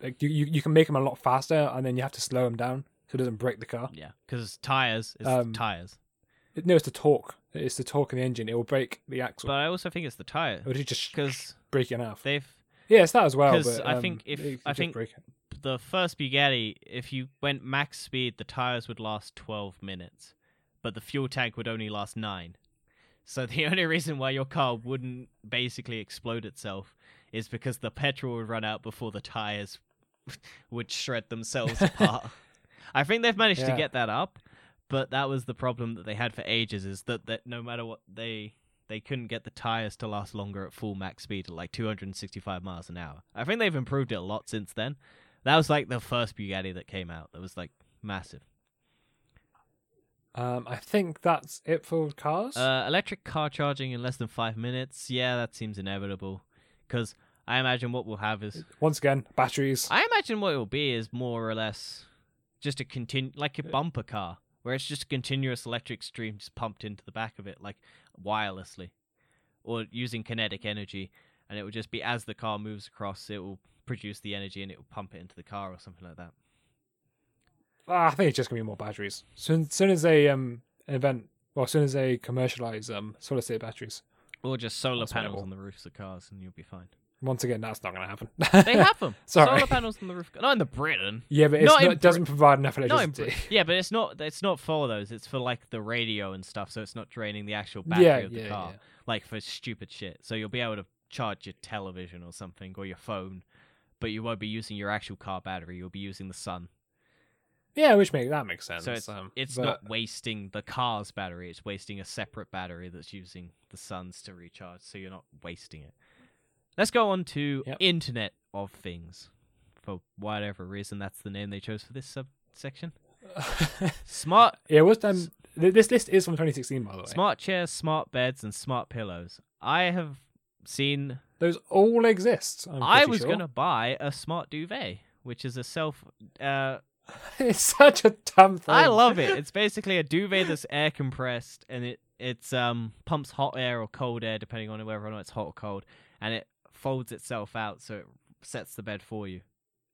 like you, you, you can make them a lot faster, and then you have to slow them down so it doesn't break the car. Yeah, because tires, it's um, tires. It, no, it's the torque. It's the torque in the engine. It will break the axle. But I also think it's the tyre. Or did you just cause break it off? They've... Yeah, it's that as well. Because um, I think, if, I think the first Bugatti, if you went max speed, the tyres would last twelve minutes. But the fuel tank would only last nine. So the only reason why your car wouldn't basically explode itself is because the petrol would run out before the tyres would shred themselves apart. I think they've managed yeah. to get that up. But that was the problem that they had for ages, is that, that no matter what, they they couldn't get the tyres to last longer at full max speed at like two hundred sixty-five miles an hour. I think they've improved it a lot since then. That was like the first Bugatti that came out. That was like massive. Um, I think that's it for cars. Uh, electric car charging in less than five minutes. Yeah, that seems inevitable. Because I imagine what we'll have is... Once again, batteries. I imagine what it will be is more or less just a continu- like a bumper car, where it's just a continuous electric stream just pumped into the back of it, like wirelessly, or using kinetic energy. And it will just be as the car moves across, it will produce the energy and it will pump it into the car or something like that. I think it's just gonna be more batteries. Soon, soon as they um invent, well, soon as they commercialize um solid state batteries, or just solar that's panels on the roofs of cars, and you'll be fine. Once again, that's not gonna happen. They have them. Sorry. Solar panels on the roof, not in the Britain. Yeah, but it's not not, it doesn't Br- provide enough electricity. Not in Br- yeah, but it's not. It's not for those. It's for like the radio and stuff. So it's not draining the actual battery yeah, of the yeah, car, yeah. like for stupid shit. So you'll be able to charge your television or something or your phone, but you won't be using your actual car battery. You'll be using the sun. Yeah, which makes that makes sense. So it's, um, it's but... not wasting the car's battery; it's wasting a separate battery that's using the sun's to recharge. So you're not wasting it. Let's go on to yep. Internet of Things. For whatever reason, that's the name they chose for this subsection. Smart. Yeah, was done. This list is from twenty sixteen, by the way. Smart chairs, smart beds, and smart pillows. I have seen those all exist. I'm I was sure. gonna buy a smart duvet, which is a self. Uh, It's such a dumb thing. I love it. It's basically a duvet that's air compressed, and it it's um pumps hot air or cold air depending on whether or not it's hot or cold, and it folds itself out so it sets the bed for you.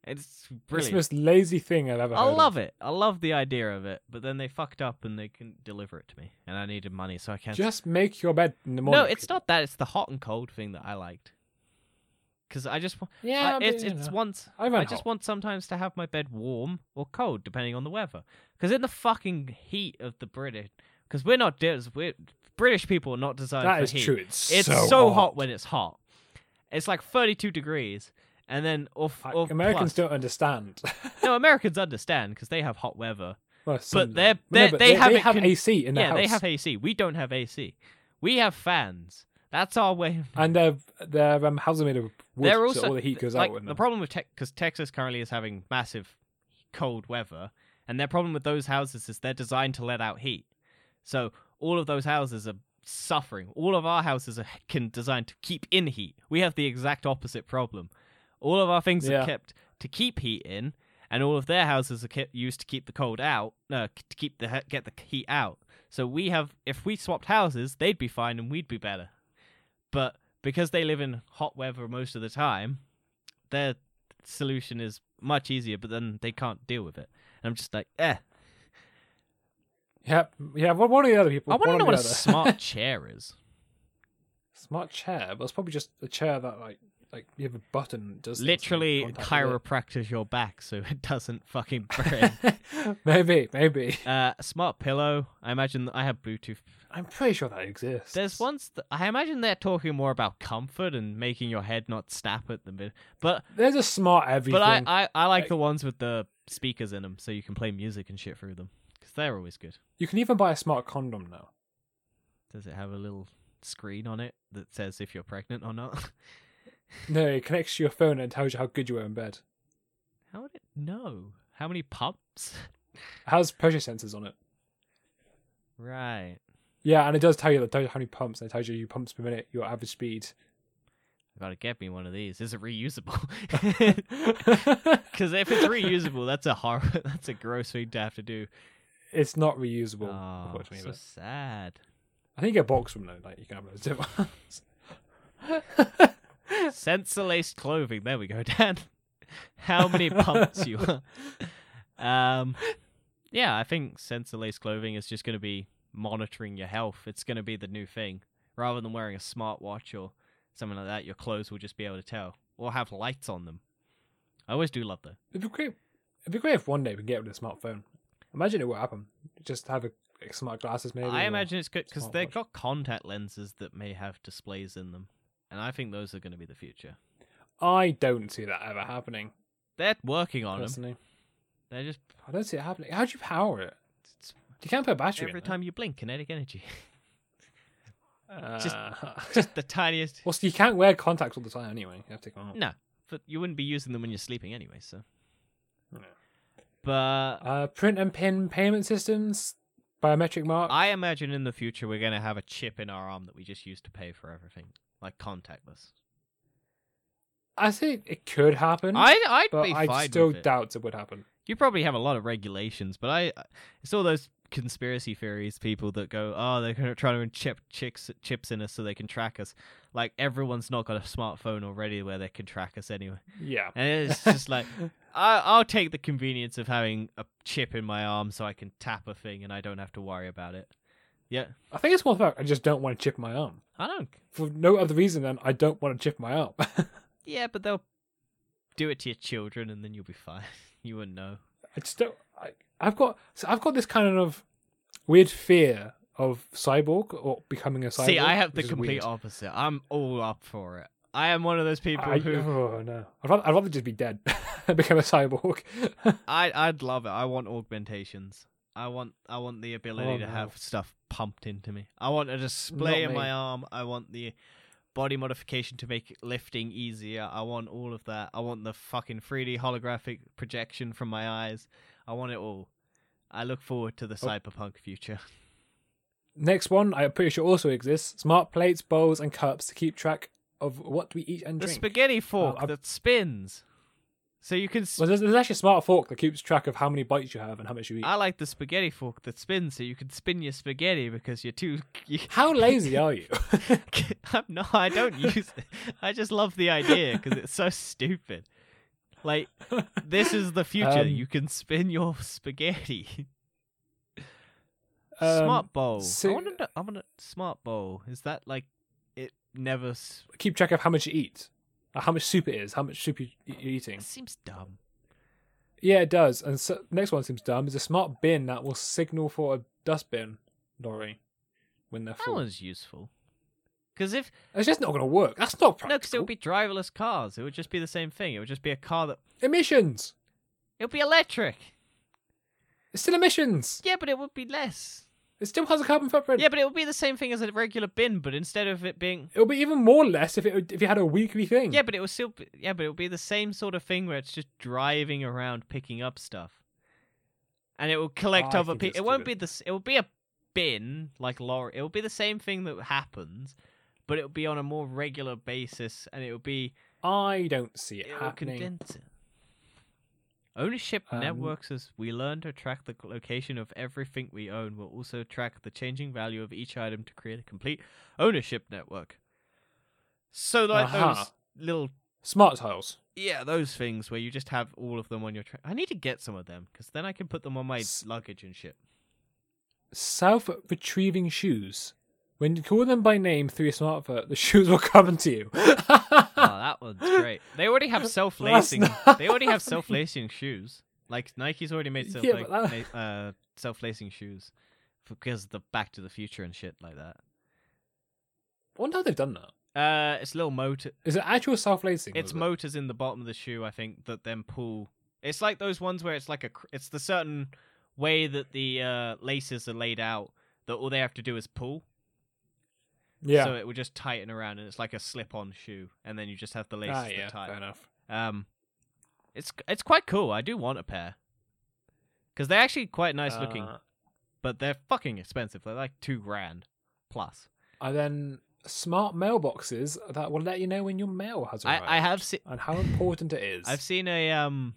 It's brilliant. It's the most lazy thing I've ever heard. I love of. it. I love the idea of it, but then they fucked up and they couldn't deliver it to me, and I needed money, so I can't. Just make your bed in the morning. No, it's not that. It's the hot and cold thing that I liked. Because I just want, yeah, I, it's but, it's know. once I, I just want sometimes to have my bed warm or cold depending on the weather. Because in the fucking heat of the British, because we're not we're, British people are not designed that for heat. That is true. It's, it's so, so hot. hot when it's hot. It's like thirty-two degrees, and then or, or Americans plus. don't understand. No, Americans understand because they have hot weather. Well, but they're, they're, no, but they, they have, they have con- A C in their yeah, house. Yeah, they have A C. We don't have A C. We have fans. That's our way. And their their um, houses are made of wood, they're also, so all the heat goes like, out with them. The problem with because te- Texas currently is having massive cold weather, and their problem with those houses is they're designed to let out heat. So all of those houses are suffering. All of our houses are can designed to keep in heat. We have the exact opposite problem. All of our things yeah. are kept to keep heat in, and all of their houses are kept, used to keep the cold out, no, to keep the get the heat out. So we have, if we swapped houses, they'd be fine and we'd be better. But because they live in hot weather most of the time, their solution is much easier, but then they can't deal with it. And I'm just like, eh. Yeah, yeah. What are the other people? I want to know what a smart chair is. Smart chair? Well, it's probably just a chair that, like, like you have a button. Does literally chiropractors your back so it doesn't fucking burn. maybe, maybe. Uh, a smart pillow. I imagine I have Bluetooth. I'm pretty sure that exists. There's ones that I imagine they're talking more about comfort and making your head not snap at the mid. But there's a smart everything. But I, I, I like, like the ones with the speakers in them, so you can play music and shit through them because they're always good. You can even buy a smart condom now. Does it have a little screen on it that says if you're pregnant or not? No, it connects to your phone and tells you how good you were in bed. How would it know? How many pumps? It has pressure sensors on it. Right. Yeah, and it does tell you, tell you how many pumps. And it tells you your pumps per minute, your average speed. I've got to get me one of these. Is it reusable? Because if it's reusable, that's a hor- that's a gross thing to have to do. It's not reusable. Oh, so but. sad. I think you get a box from them. Like you can have those different ones. Sensor-laced clothing. There we go, Dan. How many pumps you are? Um, yeah, I think sensor-laced clothing is just going to be monitoring your health. It's going to be the new thing. Rather than wearing a smartwatch or something like that, your clothes will just be able to tell. Or have lights on them. I always do love that. It'd be great, it'd be great if one day we get rid of a smartphone. Imagine it would happen. Just have a, like, smart glasses maybe. I imagine it's good because they've got contact lenses that may have displays in them. And I think those are going to be the future. I don't see that ever happening. They're working on Personally. them. They're just... I don't see it happening. How do you power it? It's... You can't put a battery every in time it. you blink. Kinetic energy. uh, just, just the tiniest. Well, so you can't wear contacts all the time anyway. You have to take them off. No, but you wouldn't be using them when you're sleeping anyway. So, no. but uh, print and pin payment systems. Biometric mark? I imagine in the future we're going to have a chip in our arm that we just use to pay for everything, like contactless. I think it could happen. I'd, I'd but be fine I still with it. doubt it would happen. You probably have a lot of regulations, but I it's all those conspiracy theories people that go, oh, they're trying to chip chicks, chips in us so they can track us. Like, everyone's not got a smartphone already where they can track us anyway. Yeah. And it's just like, I, I'll take the convenience of having a chip in my arm so I can tap a thing and I don't have to worry about it. Yeah. I think it's more about I just don't want to chip my arm. I don't. For no other reason than I don't want to chip my arm. Yeah, but they'll do it to your children, and then you'll be fine. You wouldn't know. I just don't. I, I've got. So I've got this kind of weird fear of cyborg or becoming a cyborg. See, I have the complete weird. opposite. I'm all up for it. I am one of those people I, who. Oh no! I'd rather, I'd rather just be dead and become a cyborg. I I'd love it. I want augmentations. I want I want the ability oh, to no. have stuff pumped into me. I want a display in my arm. I want the body modification to make lifting easier. I want all of that. I want the fucking three D holographic projection from my eyes. I want it all. I look forward to the oh. cyberpunk future. Next one, I'm pretty sure also exists. Smart plates, bowls, and cups to keep track of what we eat and the drink. The spaghetti fork oh, that spins. So you can... Sp- well, there's, there's actually a smart fork that keeps track of how many bites you have and how much you eat. I like the spaghetti fork that spins so you can spin your spaghetti because you're too... How lazy are you? I'm not, I don't use it. I just love the idea because it's so stupid. Like, this is the future. Um, you can spin your spaghetti. Um, smart bowl. So... I want to... I want a smart bowl. Is that like... It never... Keep track of how much you eat. How much soup it is, how much soup you're eating. It seems dumb. Yeah, it does. And so, next one seems dumb is a smart bin that will signal for a dustbin lorry when they're full. That one's useful. Because if... It's just not going to work. That's not practical. No, because it would be driverless cars. It would just be the same thing. It would just be a car that... Emissions! It would be electric. It's still emissions. Yeah, but it would be less. It still has a carbon footprint. Yeah, but it would be the same thing as a regular bin, but instead of it being... It would be even more less if it would, if you had a weekly thing. Yeah, but it would still be, yeah, but it would be the same sort of thing where it's just driving around picking up stuff. And it will collect oh, other people. It won't be the... It will be a bin, like lorry. It will be the same thing that happens, but it will be on a more regular basis, and it will be... I don't see it, it happening. Condense it. Ownership um, networks, as we learn to track the location of everything we own, will also track the changing value of each item to create a complete ownership network. So like uh-huh. those little... Smart tiles. Yeah, those things where you just have all of them on your... Tra- I need to get some of them, because then I can put them on my S- luggage and shit. Self-retrieving shoes. When you call them by name through your smartphone, the shoes will come to you. Oh, that one's great. They already have self-lacing. Not... They already have self-lacing shoes. Like Nike's already made self yeah, that... uh, self-lacing shoes because of the Back to the Future and shit like that. I wonder how they've done that. Uh, it's little motor. Is it actual self-lacing? It's motors it? in the bottom of the shoe, I think, that then pull. It's like those ones where it's like a. It's the certain way that the uh, laces are laid out that all they have to do is pull. Yeah. So it would just tighten around, and it's like a slip-on shoe, and then you just have the laces ah, that yeah, tighten. Fair enough. Um, it's it's quite cool. I do want a pair because they're actually quite nice uh, looking, but they're fucking expensive. They're like two grand plus. And then smart mailboxes that will let you know when your mail has arrived. I, I have seen and how important it is. I've seen a um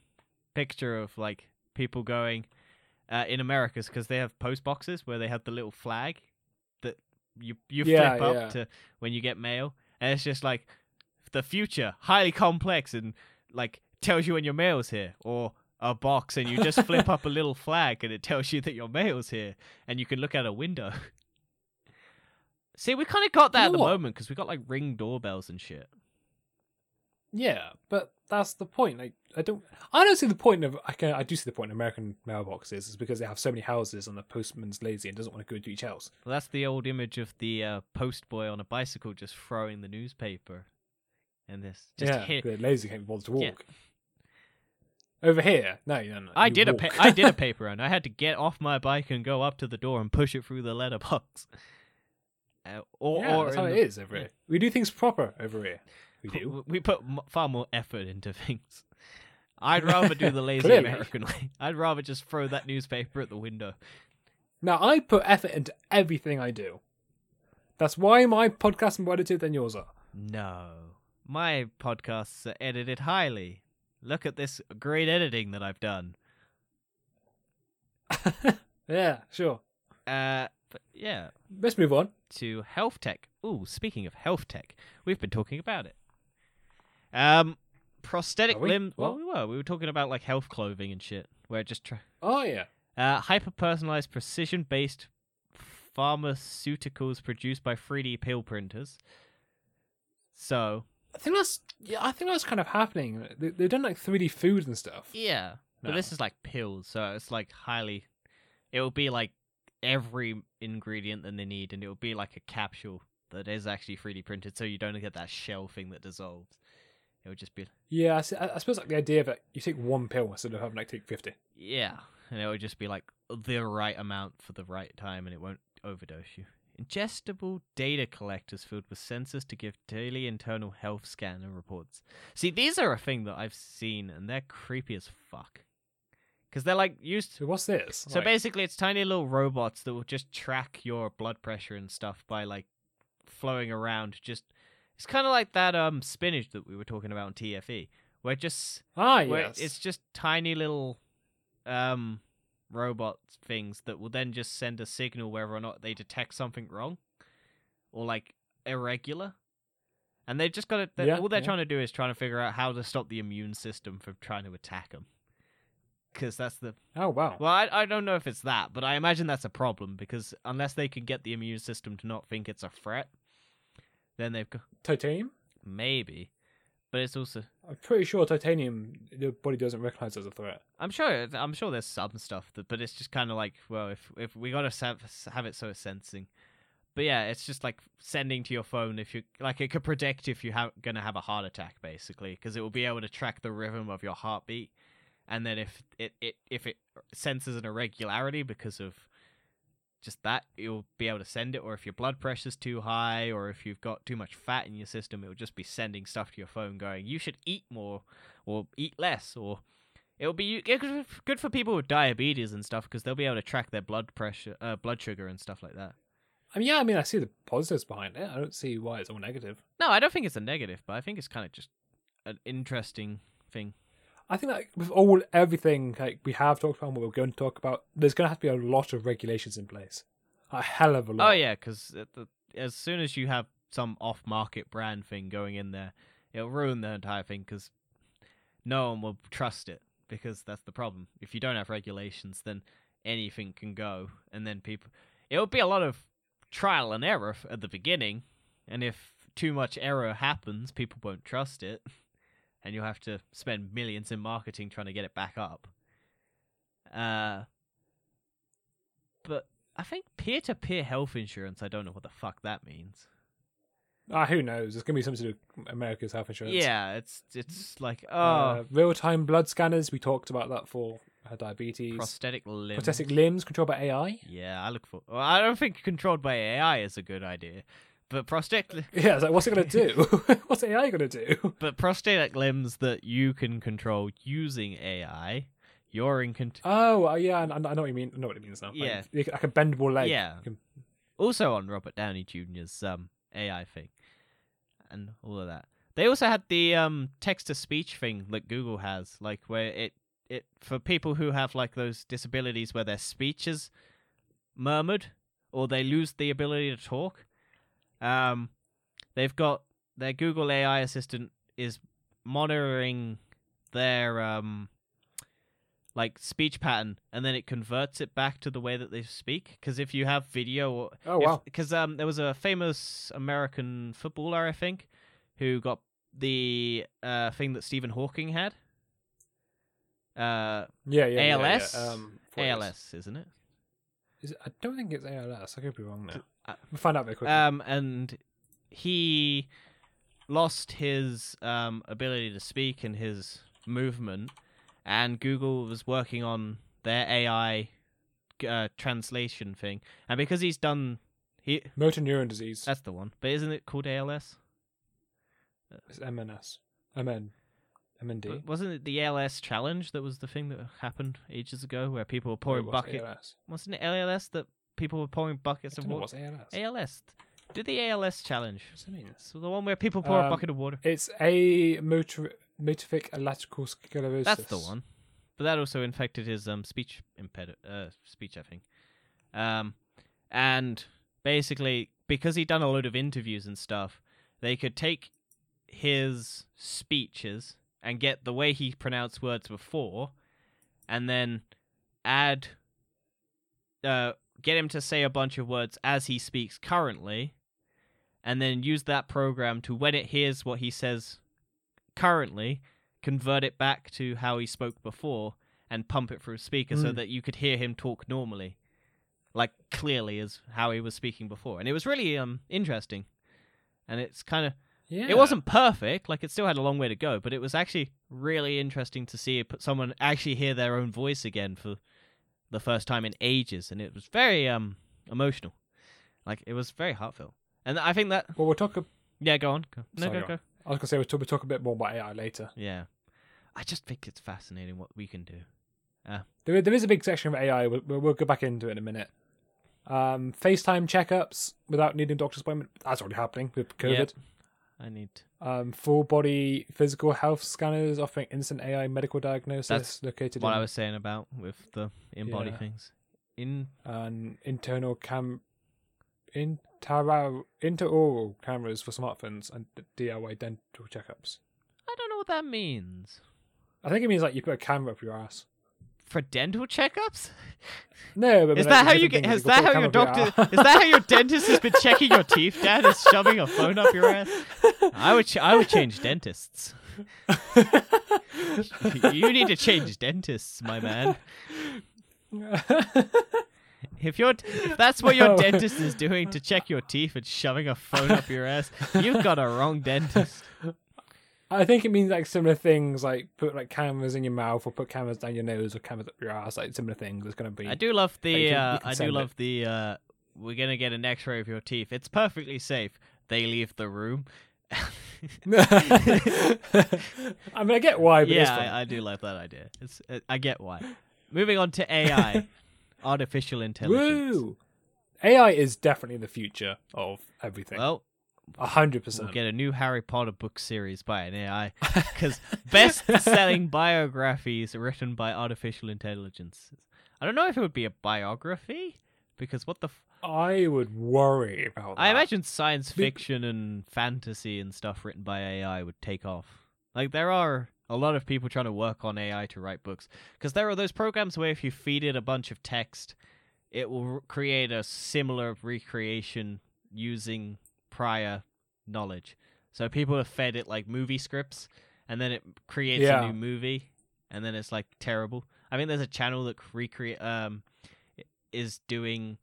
picture of like people going uh, in America's because they have post boxes where they have the little flag. You you yeah, flip up yeah. to when you get mail, and it's just like the future, highly complex, and like tells you when your mail's here, or a box, and you just flip up a little flag, and it tells you that your mail's here, and you can look out a window. See, we kind of got that you at the what? moment because we got like Ring doorbells and shit. Yeah, but that's the point. Like, I don't, I don't see the point of. I can, I do see the point of American mailboxes is because they have so many houses and the postman's lazy and doesn't want to go to each house. Well, that's the old image of the uh, post boy on a bicycle just throwing the newspaper, and this just yeah, hit. They're lazy, can't be bothered to walk. Yeah. Over here, no, no, no. I you did walk. a, pa- I did a paper run. I had to get off my bike and go up to the door and push it through the letterbox. Uh, or, yeah, or that's how the... it is over here. We do things proper over here. We do. We put far more effort into things. I'd rather do the lazy American way. I'd rather just throw that newspaper at the window. Now, I put effort into everything I do. That's why my podcasts are more edited than yours are. No. My podcasts are edited highly. Look at this great editing that I've done. Yeah, sure. Uh, but yeah. Let's move on. To health tech. Ooh, speaking of health tech, we've been talking about it. Um, prosthetic limbs. Well, we were. We were talking about, like, health clothing and shit. Where it just... Tra- oh, yeah. Uh, hyper-personalized, precision-based pharmaceuticals produced by three D pill printers. So... I think that's yeah. I think that's kind of happening. They, they've done like three D food and stuff. Yeah, no. But this is like pills, so it's like highly. It will be like every ingredient that they need, and it will be like a capsule that is actually three D printed, so you don't get that shell thing that dissolves. It would just be. Yeah, I, I suppose like the idea that you take one pill instead of having like take fifty. Yeah, and it would just be like the right amount for the right time, and it won't overdose you. Ingestible data collectors filled with sensors to give daily internal health scan and reports. See, these are a thing that I've seen, and they're creepy as fuck. Because they're, like, used to... What's this? So like... basically, it's tiny little robots that will just track your blood pressure and stuff by, like, flowing around. Just It's kind of like that um spinach that we were talking about on T F E, where just... Ah, where yes. It's just tiny little... um. robot things that will then just send a signal whether or not they detect something wrong or like irregular, and they've just got to they're, yeah, all they're yeah. trying to do is trying to figure out how to stop the immune system from trying to attack them, because that's the oh wow well I, I don't know if it's that, but I imagine that's a problem, because unless they can get the immune system to not think it's a threat, then they've got titanium maybe. But it's also... I'm pretty sure titanium, your body doesn't recognize as a threat. I'm sure I'm sure there's some stuff, that, but it's just kind of like, well, if if we got to have it so it's sensing. But yeah, it's just like sending to your phone if you... Like, it could predict if you're ha- going to have a heart attack, basically, because it will be able to track the rhythm of your heartbeat. And then if it, it, if it senses an irregularity because of just that, you'll be able to send it, or if your blood pressure's too high, or if you've got too much fat in your system, it'll just be sending stuff to your phone going, you should eat more or eat less, or it'll be good for people with diabetes and stuff, because they'll be able to track their blood pressure, uh, blood sugar and stuff like that. I mean, yeah, I mean, I see the positives behind it. I don't see why it's all negative. No, I don't think it's a negative, but I think it's kind of just an interesting thing. I think like with all everything like we have talked about and what we're going to talk about, there's going to have to be a lot of regulations in place. A hell of a lot. Oh, yeah, because as soon as you have some off-market brand thing going in there, it'll ruin the entire thing, because no one will trust it, because that's the problem. If you don't have regulations, then anything can go, and then people... It'll be a lot of trial and error at the beginning, and if too much error happens, people won't trust it. And you'll have to spend millions in marketing trying to get it back up. Uh, but I think peer-to-peer health insurance, I don't know what the fuck that means. Ah, who knows? It's going to be something to do with America's health insurance. Yeah, it's it's like... oh, uh, real-time blood scanners, we talked about that for uh, diabetes. Prosthetic limbs. Prosthetic limbs controlled by A I. Yeah, I look for... Well, I don't think controlled by A I is a good idea. But prosthetic... Yeah, it's like, what's it going to do? What's A I going to do? But prosthetic limbs that you can control using A I, you're in control... Oh, yeah, I, I know what you mean. I know what it means now. Yeah. Like, like a bendable leg. Yeah. Can... Also on Robert Downey Junior's um, A I thing and all of that. They also had the um, text-to-speech thing that Google has, like where it, it... For people who have like those disabilities where their speech is murmured or they lose the ability to talk... Um, they've got their Google A I assistant is monitoring their um, like speech pattern, and then it converts it back to the way that they speak. Because if you have video, or oh wow, because um, there was a famous American footballer, I think, who got the uh thing that Stephen Hawking had. Uh, yeah, yeah, A L S, yeah, yeah. Um, A L S, isn't it? Is it? I don't think it's A L S. I could be wrong there. We'll find out very quickly. Um, and he lost his um, ability to speak and his movement, and Google was working on their A I uh, translation thing. And because he's done... he motor neuron disease. That's the one. But isn't it called A L S? It's M N S. M N. M and D. But wasn't it the A L S challenge that was the thing that happened ages ago where people were pouring no, buckets? A L S. Wasn't it A L S that people were pouring buckets of water? It was A L S. A L S. Did the A L S challenge. What's that mean? So the one where people pour um, a bucket of water. It's amotrophic electrical sclerosis. That's the one. But that also infected his um speech imped- uh speech, I think. Um, and basically, because he'd done a load of interviews and stuff, they could take his speeches and get the way he pronounced words before, and then add, uh, get him to say a bunch of words as he speaks currently, and then use that program to, when it hears what he says currently, convert it back to how he spoke before and pump it through a speaker mm. so that you could hear him talk normally, like clearly as how he was speaking before. And it was really um interesting. And it's kind of... Yeah. It wasn't perfect, like it still had a long way to go, but it was actually really interesting to see someone actually hear their own voice again for the first time in ages, and it was very um emotional. Like, it was very heartfelt. And I think that... Well, we'll talk... A... Yeah, go on. Go. No, Sorry, go, go. go. I was going to say, we'll talk, we'll talk a bit more about A I later. Yeah. I just think it's fascinating what we can do. Uh, there, there is a big section of A I. We'll, we'll go back into it in a minute. Um, FaceTime checkups without needing a doctor's appointment. That's already happening with COVID. Yep. I need um, full body physical health scanners offering instant A I medical diagnosis. That's located what in... I was saying about with the in body yeah. things. In um, internal cam, Intera... interoral cameras for smartphones and D I Y dental checkups. I don't know what that means. I think it means like you put a camera up your ass for dental checkups. No, but is that how you get? Is that how your doctor? Is that how your dentist has been checking your teeth? Dad is shoving a phone up your ass. I would. Ch- I would change dentists. You need to change dentists, my man. If you're, if that's what your dentist is doing to check your teeth and shoving a phone up your ass, you've got a wrong dentist. I think it means like similar things, like put like cameras in your mouth, or put cameras down your nose, or cameras up your ass, like similar things. It's gonna be. I do love the. Like, you, uh, you I do love it. the. Uh, we're gonna get an X-ray of your teeth. It's perfectly safe. They leave the room. I mean, I get why. But yeah, I, I do like that idea. It's. Uh, I get why. Moving on to A I, artificial intelligence. Woo! A I is definitely the future of everything. Well. A hundred percent. We'll get a new Harry Potter book series by an A I, because best-selling biographies written by artificial intelligence. I don't know if it would be a biography, because what the... F- I would worry about that. I imagine science fiction Be- and fantasy and stuff written by A I would take off. Like, there are a lot of people trying to work on A I to write books, because there are those programs where if you feed it a bunch of text, it will create a similar recreation using... prior knowledge. So people have fed it like movie scripts, and then it creates yeah. a new movie, and then it's like terrible. I mean, there's a channel that recreate um is doing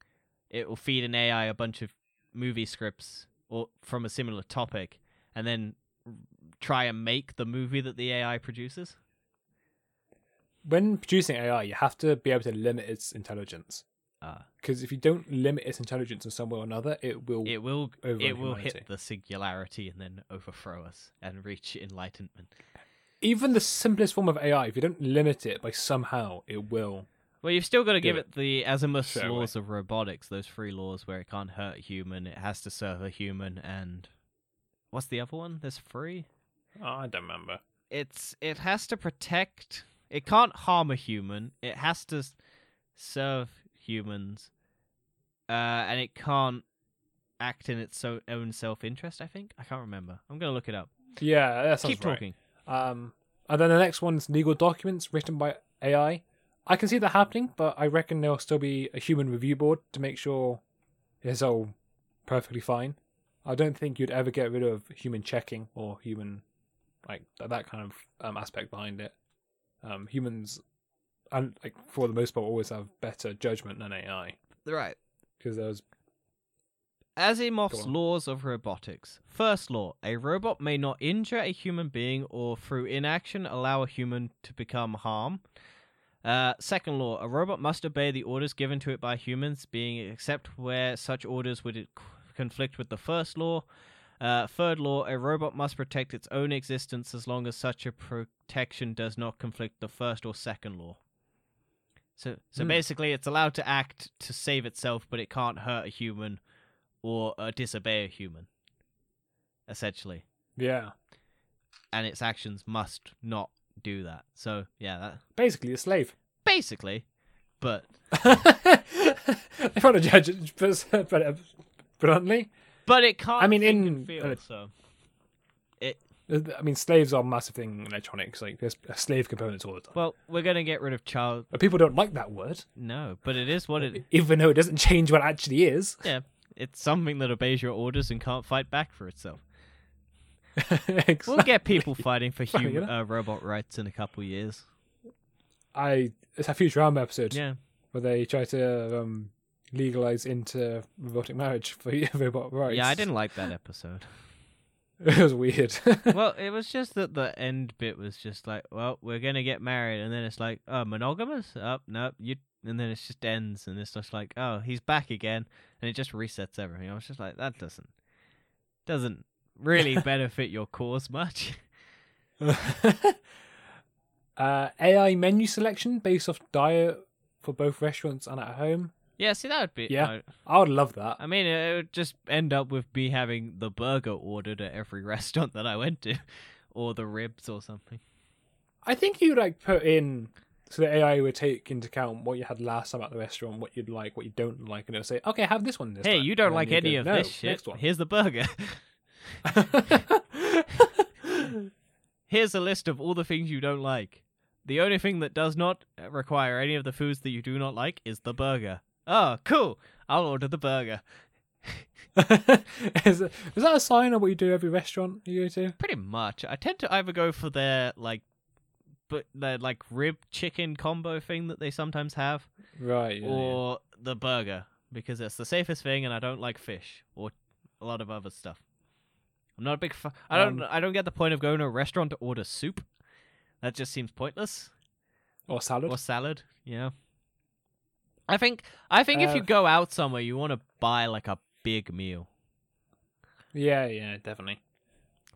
it will feed an A I a bunch of movie scripts or from a similar topic, and then try and make the movie that the A I produces. When producing A I, you have to be able to limit its intelligence. Because if you don't limit its intelligence in some way or another, it will it will it will humanity. hit the singularity and then overthrow us and reach enlightenment. Even the simplest form of A I, if you don't limit it by somehow, it will. Well, you've still got to give it, it the Asimov's sure laws way. of robotics, those three laws where it can't hurt a human, it has to serve a human, and what's the other one? There's three. Oh, I don't remember. It's it has to protect. It can't harm a human. It has to serve. humans uh and it can't act in its own self-interest. I think I can't remember. I'm gonna look it up. Yeah, that sounds keep right. talking um and then the next one's legal documents written by A I. I can see that happening, but I reckon there'll still be a human review board to make sure it's all perfectly fine. I don't think you'd ever get rid of human checking or human like that kind of um, aspect behind it. um humans And like for the most part, always have better judgment than A I. Right. Because there's Asimov's laws of robotics. First law: a robot may not injure a human being or through inaction allow a human to become harm. Uh, second law: a robot must obey the orders given to it by humans being, except where such orders would conflict with the first law. Uh, third law, a robot must protect its own existence as long as such a protection does not conflict the first or second law. So so mm. basically it's allowed to act to save itself, but it can't hurt a human or uh, disobey a human, essentially. Yeah. And its actions must not do that. So, yeah. That... Basically a slave. Basically, but... I want to judge it, but bluntly. But it can't I mean, think in, and feel, uh, so... It... I mean, slaves are a massive thing in electronics. Like, there's slave components all the time. Well, we're going to get rid of child... But people don't like that word. No, but it is what it... Even though it doesn't change what it actually is. Yeah, it's something that obeys your orders and can't fight back for itself. Exactly. We'll get people fighting for human, uh, robot rights in a couple of years. I... It's a Futurama episode. Yeah. Where they try to... Um, legalize into robotic marriage for robot rights. Yeah, I didn't like that episode. It was weird. Well, it was just that the end bit was just like, well, we're going to get married. And then it's like, oh, monogamous? Oh, no. You... And then it just ends. And it's just like, oh, he's back again. And it just resets everything. I was just like, that doesn't doesn't really benefit your cause much. uh, A I menu selection based off diet for both restaurants and at home. Yeah, see, that would be... Yeah, no, I would love that. I mean, it would just end up with me having the burger ordered at every restaurant that I went to, or the ribs or something. I think you, like, put in... So the A I would take into account what you had last time at the restaurant, what you'd like, what you don't like, and it'll say, okay, have this one this hey, time. Hey, you don't like any go, of no, this shit. Here's the burger. Here's a list of all the things you don't like. The only thing that does not require any of the foods that you do not like is the burger. Oh, cool. I'll order the burger. is, it, is that a sign of what you do every restaurant you go to? Pretty much. I tend to either go for their, like, but their, like, rib chicken combo thing that they sometimes have. Right. Yeah, or yeah. the burger, because it's the safest thing and I don't like fish or a lot of other stuff. I'm not a big fan. I don't, um, I don't get the point of going to a restaurant to order soup. That just seems pointless. Or salad. Or salad, yeah. I think I think uh, if you go out somewhere, you want to buy, like, a big meal. Yeah, yeah, definitely.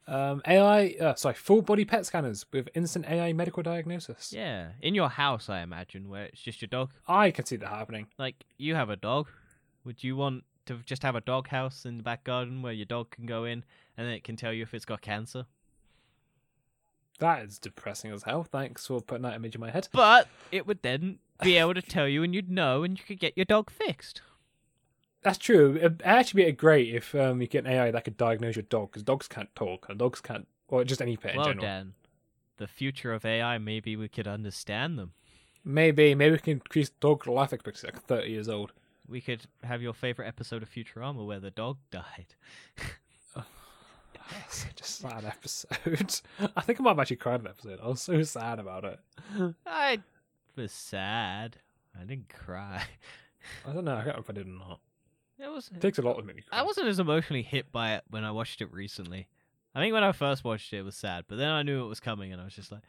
Um, A I, uh, sorry, full-body P E T scanners with instant A I medical diagnosis. Yeah, in your house, I imagine, where it's just your dog. I can see that happening. Like, you have a dog. Would you want to just have a dog house in the back garden where your dog can go in and then it can tell you if it's got cancer? That is depressing as hell. Thanks for putting that image in my head. But it would then... be able to tell you and you'd know and you could get your dog fixed. That's true. It'd actually be great if um, you get an A I that could diagnose your dog, because dogs can't talk and dogs can't, or just any pet well, in general. Well, Dan, the future of A I, maybe we could understand them. Maybe. Maybe we can increase dog life expectancy like thirty years old. We could have your favourite episode of Futurama where the dog died. Oh, that's such a sad episode. I think I might have actually cried in that episode. I was so sad about it. I... was sad. I didn't cry. I don't know. I can't remember if I did or not. It, was, it takes a lot of me. I wasn't as emotionally hit by it when I watched it recently. I think when I first watched it, it was sad, but then I knew it was coming, and I was just like,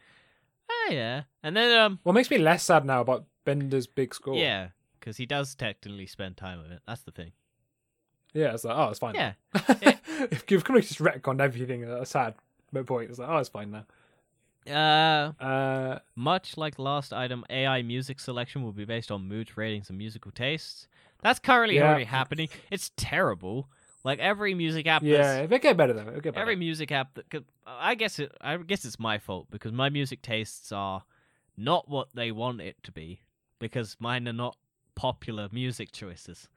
"Oh yeah." And then, um, what makes me less sad now about Bender's big score? Yeah, because he does technically spend time with it. That's the thing. Yeah, it's like, oh, it's fine. Yeah, it... if you've completely just retconned everything at a sad point, it's like, oh, it's fine now. Uh, uh, much like last item, A I music selection will be based on moods, ratings, and musical tastes. That's currently yeah. already happening. It's terrible. Like every music app. Yeah, it'll get better though. It'll get better. Every music app that could, I guess it. I guess it's my fault because my music tastes are not what they want it to be because mine are not popular music choices,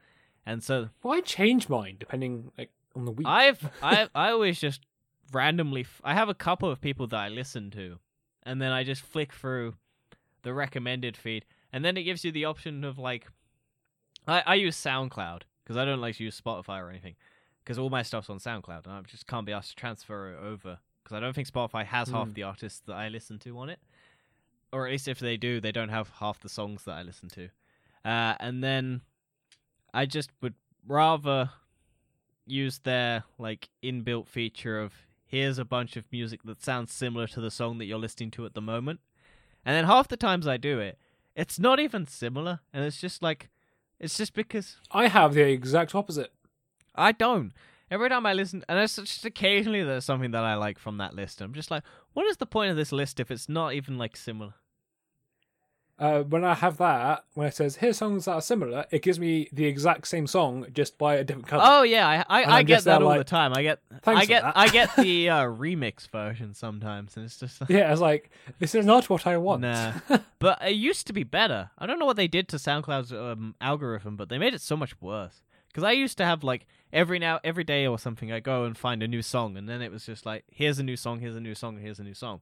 and so. Well, I change mine depending like on the week. I've I I always just. randomly f- I have a couple of people that I listen to and then I just flick through the recommended feed and then it gives you the option of like I, I use SoundCloud because I don't like to use Spotify or anything because all my stuff's on SoundCloud and I just can't be asked to transfer it over because I don't think Spotify has mm. half the artists that I listen to on it, or at least if they do they don't have half the songs that I listen to, uh, and then I just would rather use their like inbuilt feature of here's a bunch of music that sounds similar to the song that you're listening to at the moment. And then half the times I do it, it's not even similar. And it's just like, it's just because... I have the exact opposite. I don't. Every time I listen, and it's just occasionally there's something that I like from that list. I'm just like, what is the point of this list if it's not even like similar? Uh, when I have that, when it says, here's songs that are similar, it gives me the exact same song just by a different cover. Oh, yeah. I I, I get that all like, the time. I get I get, I get the uh, remix version sometimes. And it's just like, yeah, it's like, this is not what I want. Nah. But it used to be better. I don't know what they did to SoundCloud's um, algorithm, but they made it so much worse. Because I used to have, like, every now every day or something, I go and find a new song. And then it was just like, here's a new song, here's a new song, here's a new song.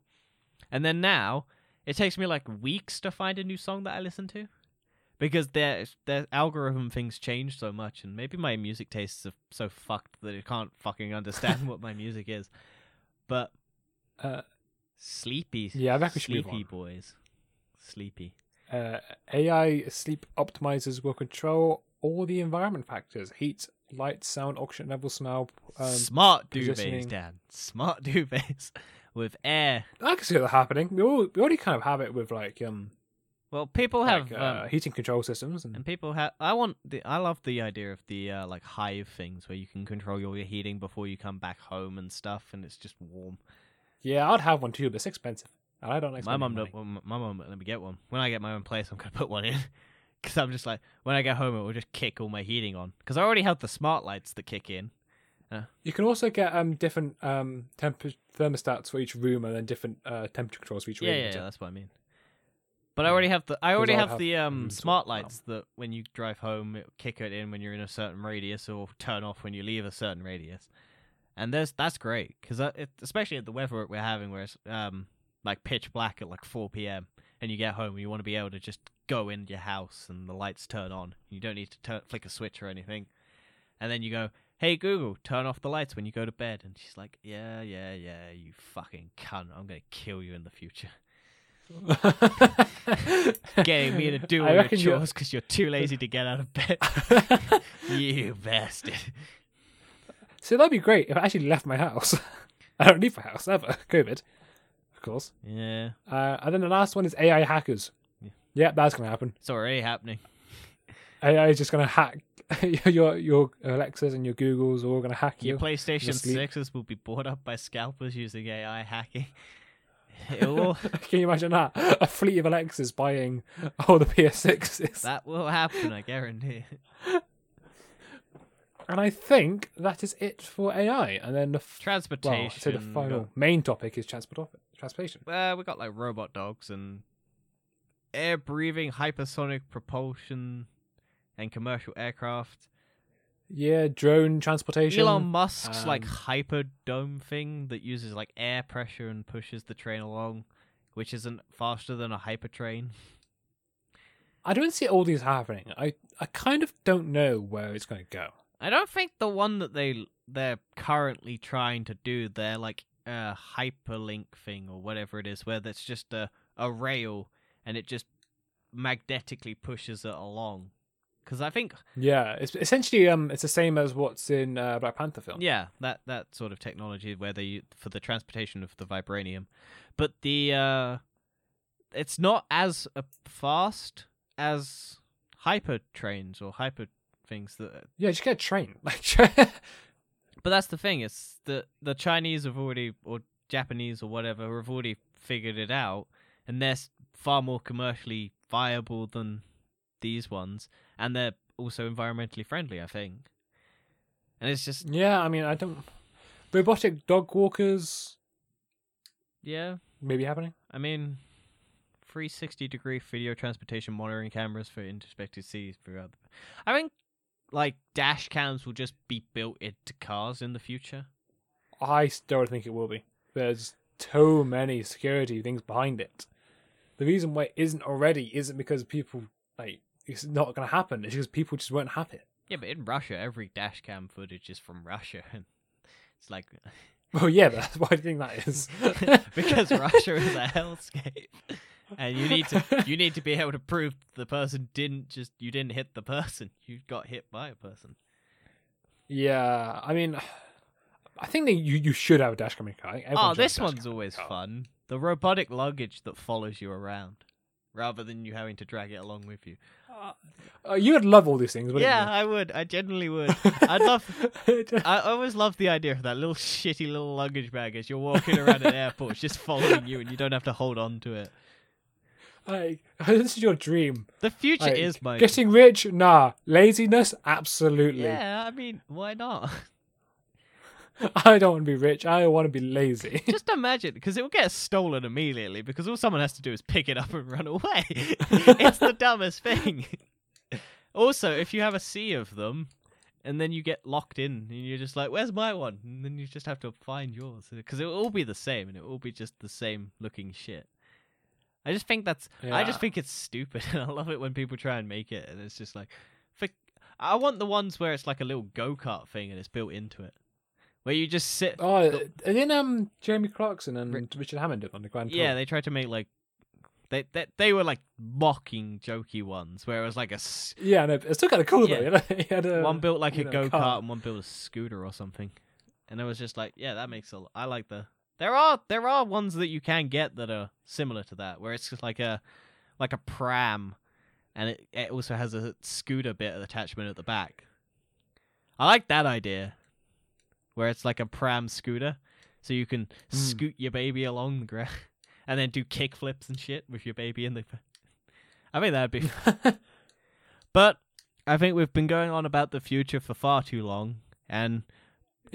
And then now... it takes me like weeks to find a new song that I listen to because their their algorithm things change so much, and maybe my music tastes are so fucked that it can't fucking understand what my music is. But uh, sleepy, yeah, that sleepy boys, sleepy. Uh, A I sleep optimizers will control all the environment factors: heat, light, sound, oxygen level, smell. Um, Smart duvets, Dan. Smart duvets. With air. I can see that happening. We, all, we already kind of have it with like um. Well, people have like, um, uh, heating control systems, and, and people have. I want the. I love the idea of the uh, like hive things where you can control your heating before you come back home and stuff, and it's just warm. Yeah, I'd have one too, but it's expensive, and I don't like. My mum, my mum, let me get one. When I get my own place, I'm gonna put one in, because I'm just like, when I get home, it will just kick all my heating on, because I already have the smart lights that kick in. You can also get um different um temp- thermostats for each room, and then different uh, temperature controls for each yeah, room. Yeah, yeah, that's what I mean. But yeah. I already have the I already have, have the um smart lights well. that when you drive home, it kick it in when you're in a certain radius, or turn off when you leave a certain radius. And there's that's great because especially at the weather we're having, where it's um like pitch black at like four p.m. and you get home and you want to be able to just go into your house and the lights turn on. You don't need to turn, flick a switch or anything. And then you go, hey Google, turn off the lights when you go to bed. And she's like, yeah, yeah, yeah, you fucking cunt. I'm going to kill you in the future. Getting me to do all your chores because you're too lazy to get out of bed. You bastard. So that'd be great if I actually left my house. I don't leave my house ever. COVID, of course. Yeah. Uh, and then the last one is A I hackers. Yeah, yeah, that's going to happen. It's already happening. A I is just going to hack. your your Alexas and your Googles are all going to hack you. Your PlayStation sixes will be bought up by scalpers using A I hacking. Will... Can you imagine that? A fleet of Alexas buying all the P S sixes. That will happen, I guarantee. And I think that is it for A I. And then the f- transportation. Well, so the final got... main topic is transport transportation. Well, we got like robot dogs and air-breathing hypersonic propulsion. And commercial aircraft. Yeah, drone transportation. Elon Musk's um, like hyperdome thing that uses like air pressure and pushes the train along, which isn't faster than a hypertrain. I don't see all these happening. I, I kind of don't know where it's going to go. I don't think the one that they, they're currently trying to do, their like uh, hyperlink thing or whatever it is, where that's just a, a rail and it just magnetically pushes it along. Because I think... yeah, it's essentially um, it's the same as what's in uh, Black Panther film. Yeah, that, that sort of technology where they for the transportation of the vibranium. But the uh, it's not as uh, fast as hyper trains or hyper things that... yeah, just get a train. But that's the thing. It's the, the Chinese have already, or Japanese or whatever, have already figured it out. And they're far more commercially viable than... these ones, and they're also environmentally friendly, I think. And it's just yeah, I mean, I don't robotic dog walkers. Yeah, maybe happening. I mean, three sixty degree video transportation monitoring cameras for introspective seas throughout. The... I think like dash cams will just be built into cars in the future. I still think it will be. There's so many security things behind it. The reason why it isn't already isn't because people like. It's not going to happen. It's because people just won't have it. Yeah, but in Russia, every dash cam footage is from Russia. And it's like... well, yeah, but that's why I think that is. Because Russia is a hellscape. And you need to you need to be able to prove the person didn't just... you didn't hit the person. You got hit by a person. Yeah, I mean... I think that you, you should have a dash cam in car. Oh, this one's always fun. The robotic luggage that follows you around. Rather than you having to drag it along with you. Uh, you would love all these things, wouldn't yeah, you? Yeah, I would. I genuinely would. I'd love. I always love the idea of that little shitty little luggage bag as you're walking around an airport, it's just following you, and you don't have to hold on to it. Like, this is your dream. The future like, is mine. Getting rich? Nah. Laziness? Absolutely. Yeah, I mean, why not? I don't want to be rich. I want to be lazy. Just imagine, because it will get stolen immediately, because all someone has to do is pick it up and run away. It's the dumbest thing. Also, if you have a sea of them, and then you get locked in, and you're just like, where's my one? And then you just have to find yours, because it will all be the same, and it will all be just the same looking shit. I just think that's... Yeah. I just think it's stupid, and I love it when people try and make it, and it's just like... For, I want the ones where it's like a little go-kart thing, and it's built into it. Where you just sit... Oh, the, and then um, Jeremy Clarkson and Rich, Richard Hammond did on the Grand Tour. Yeah, they tried to make, like... They, they they were, like, mocking, jokey ones, where it was, like, a... Yeah, no, it's still kind of cool, yeah. though. You know? Had a, one built, like, a know, go-kart, car. and one built a scooter or something. And I was just like, yeah, that makes a... I like the... There are there are ones that you can get that are similar to that, where it's just like a like a pram, and it, it also has a scooter bit of attachment at the back. I like that idea, where it's like a pram scooter, so you can mm. scoot your baby along the ground, and then do kick flips and shit with your baby in the... I think that'd be fun. But I think we've been going on about the future for far too long, and...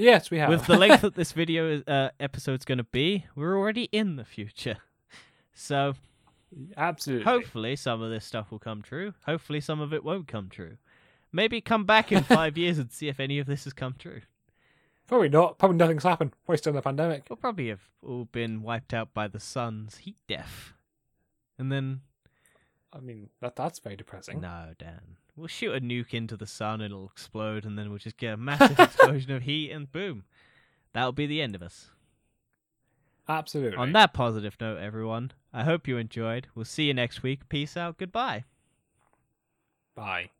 Yes, we have. With the length that this video is, uh, episode's going to be, we're already in the future. So, absolutely. Hopefully some of this stuff will come true. Hopefully some of it won't come true. Maybe come back in five years and see if any of this has come true. Probably not. Probably nothing's happened. We're still in the pandemic. We'll probably have all been wiped out by the sun's heat death. And then... I mean, that that's very depressing. No, Dan. We'll shoot a nuke into the sun, it'll explode, and then we'll just get a massive explosion of heat, and boom. That'll be the end of us. Absolutely. On that positive note, everyone, I hope you enjoyed. We'll see you next week. Peace out. Goodbye. Bye.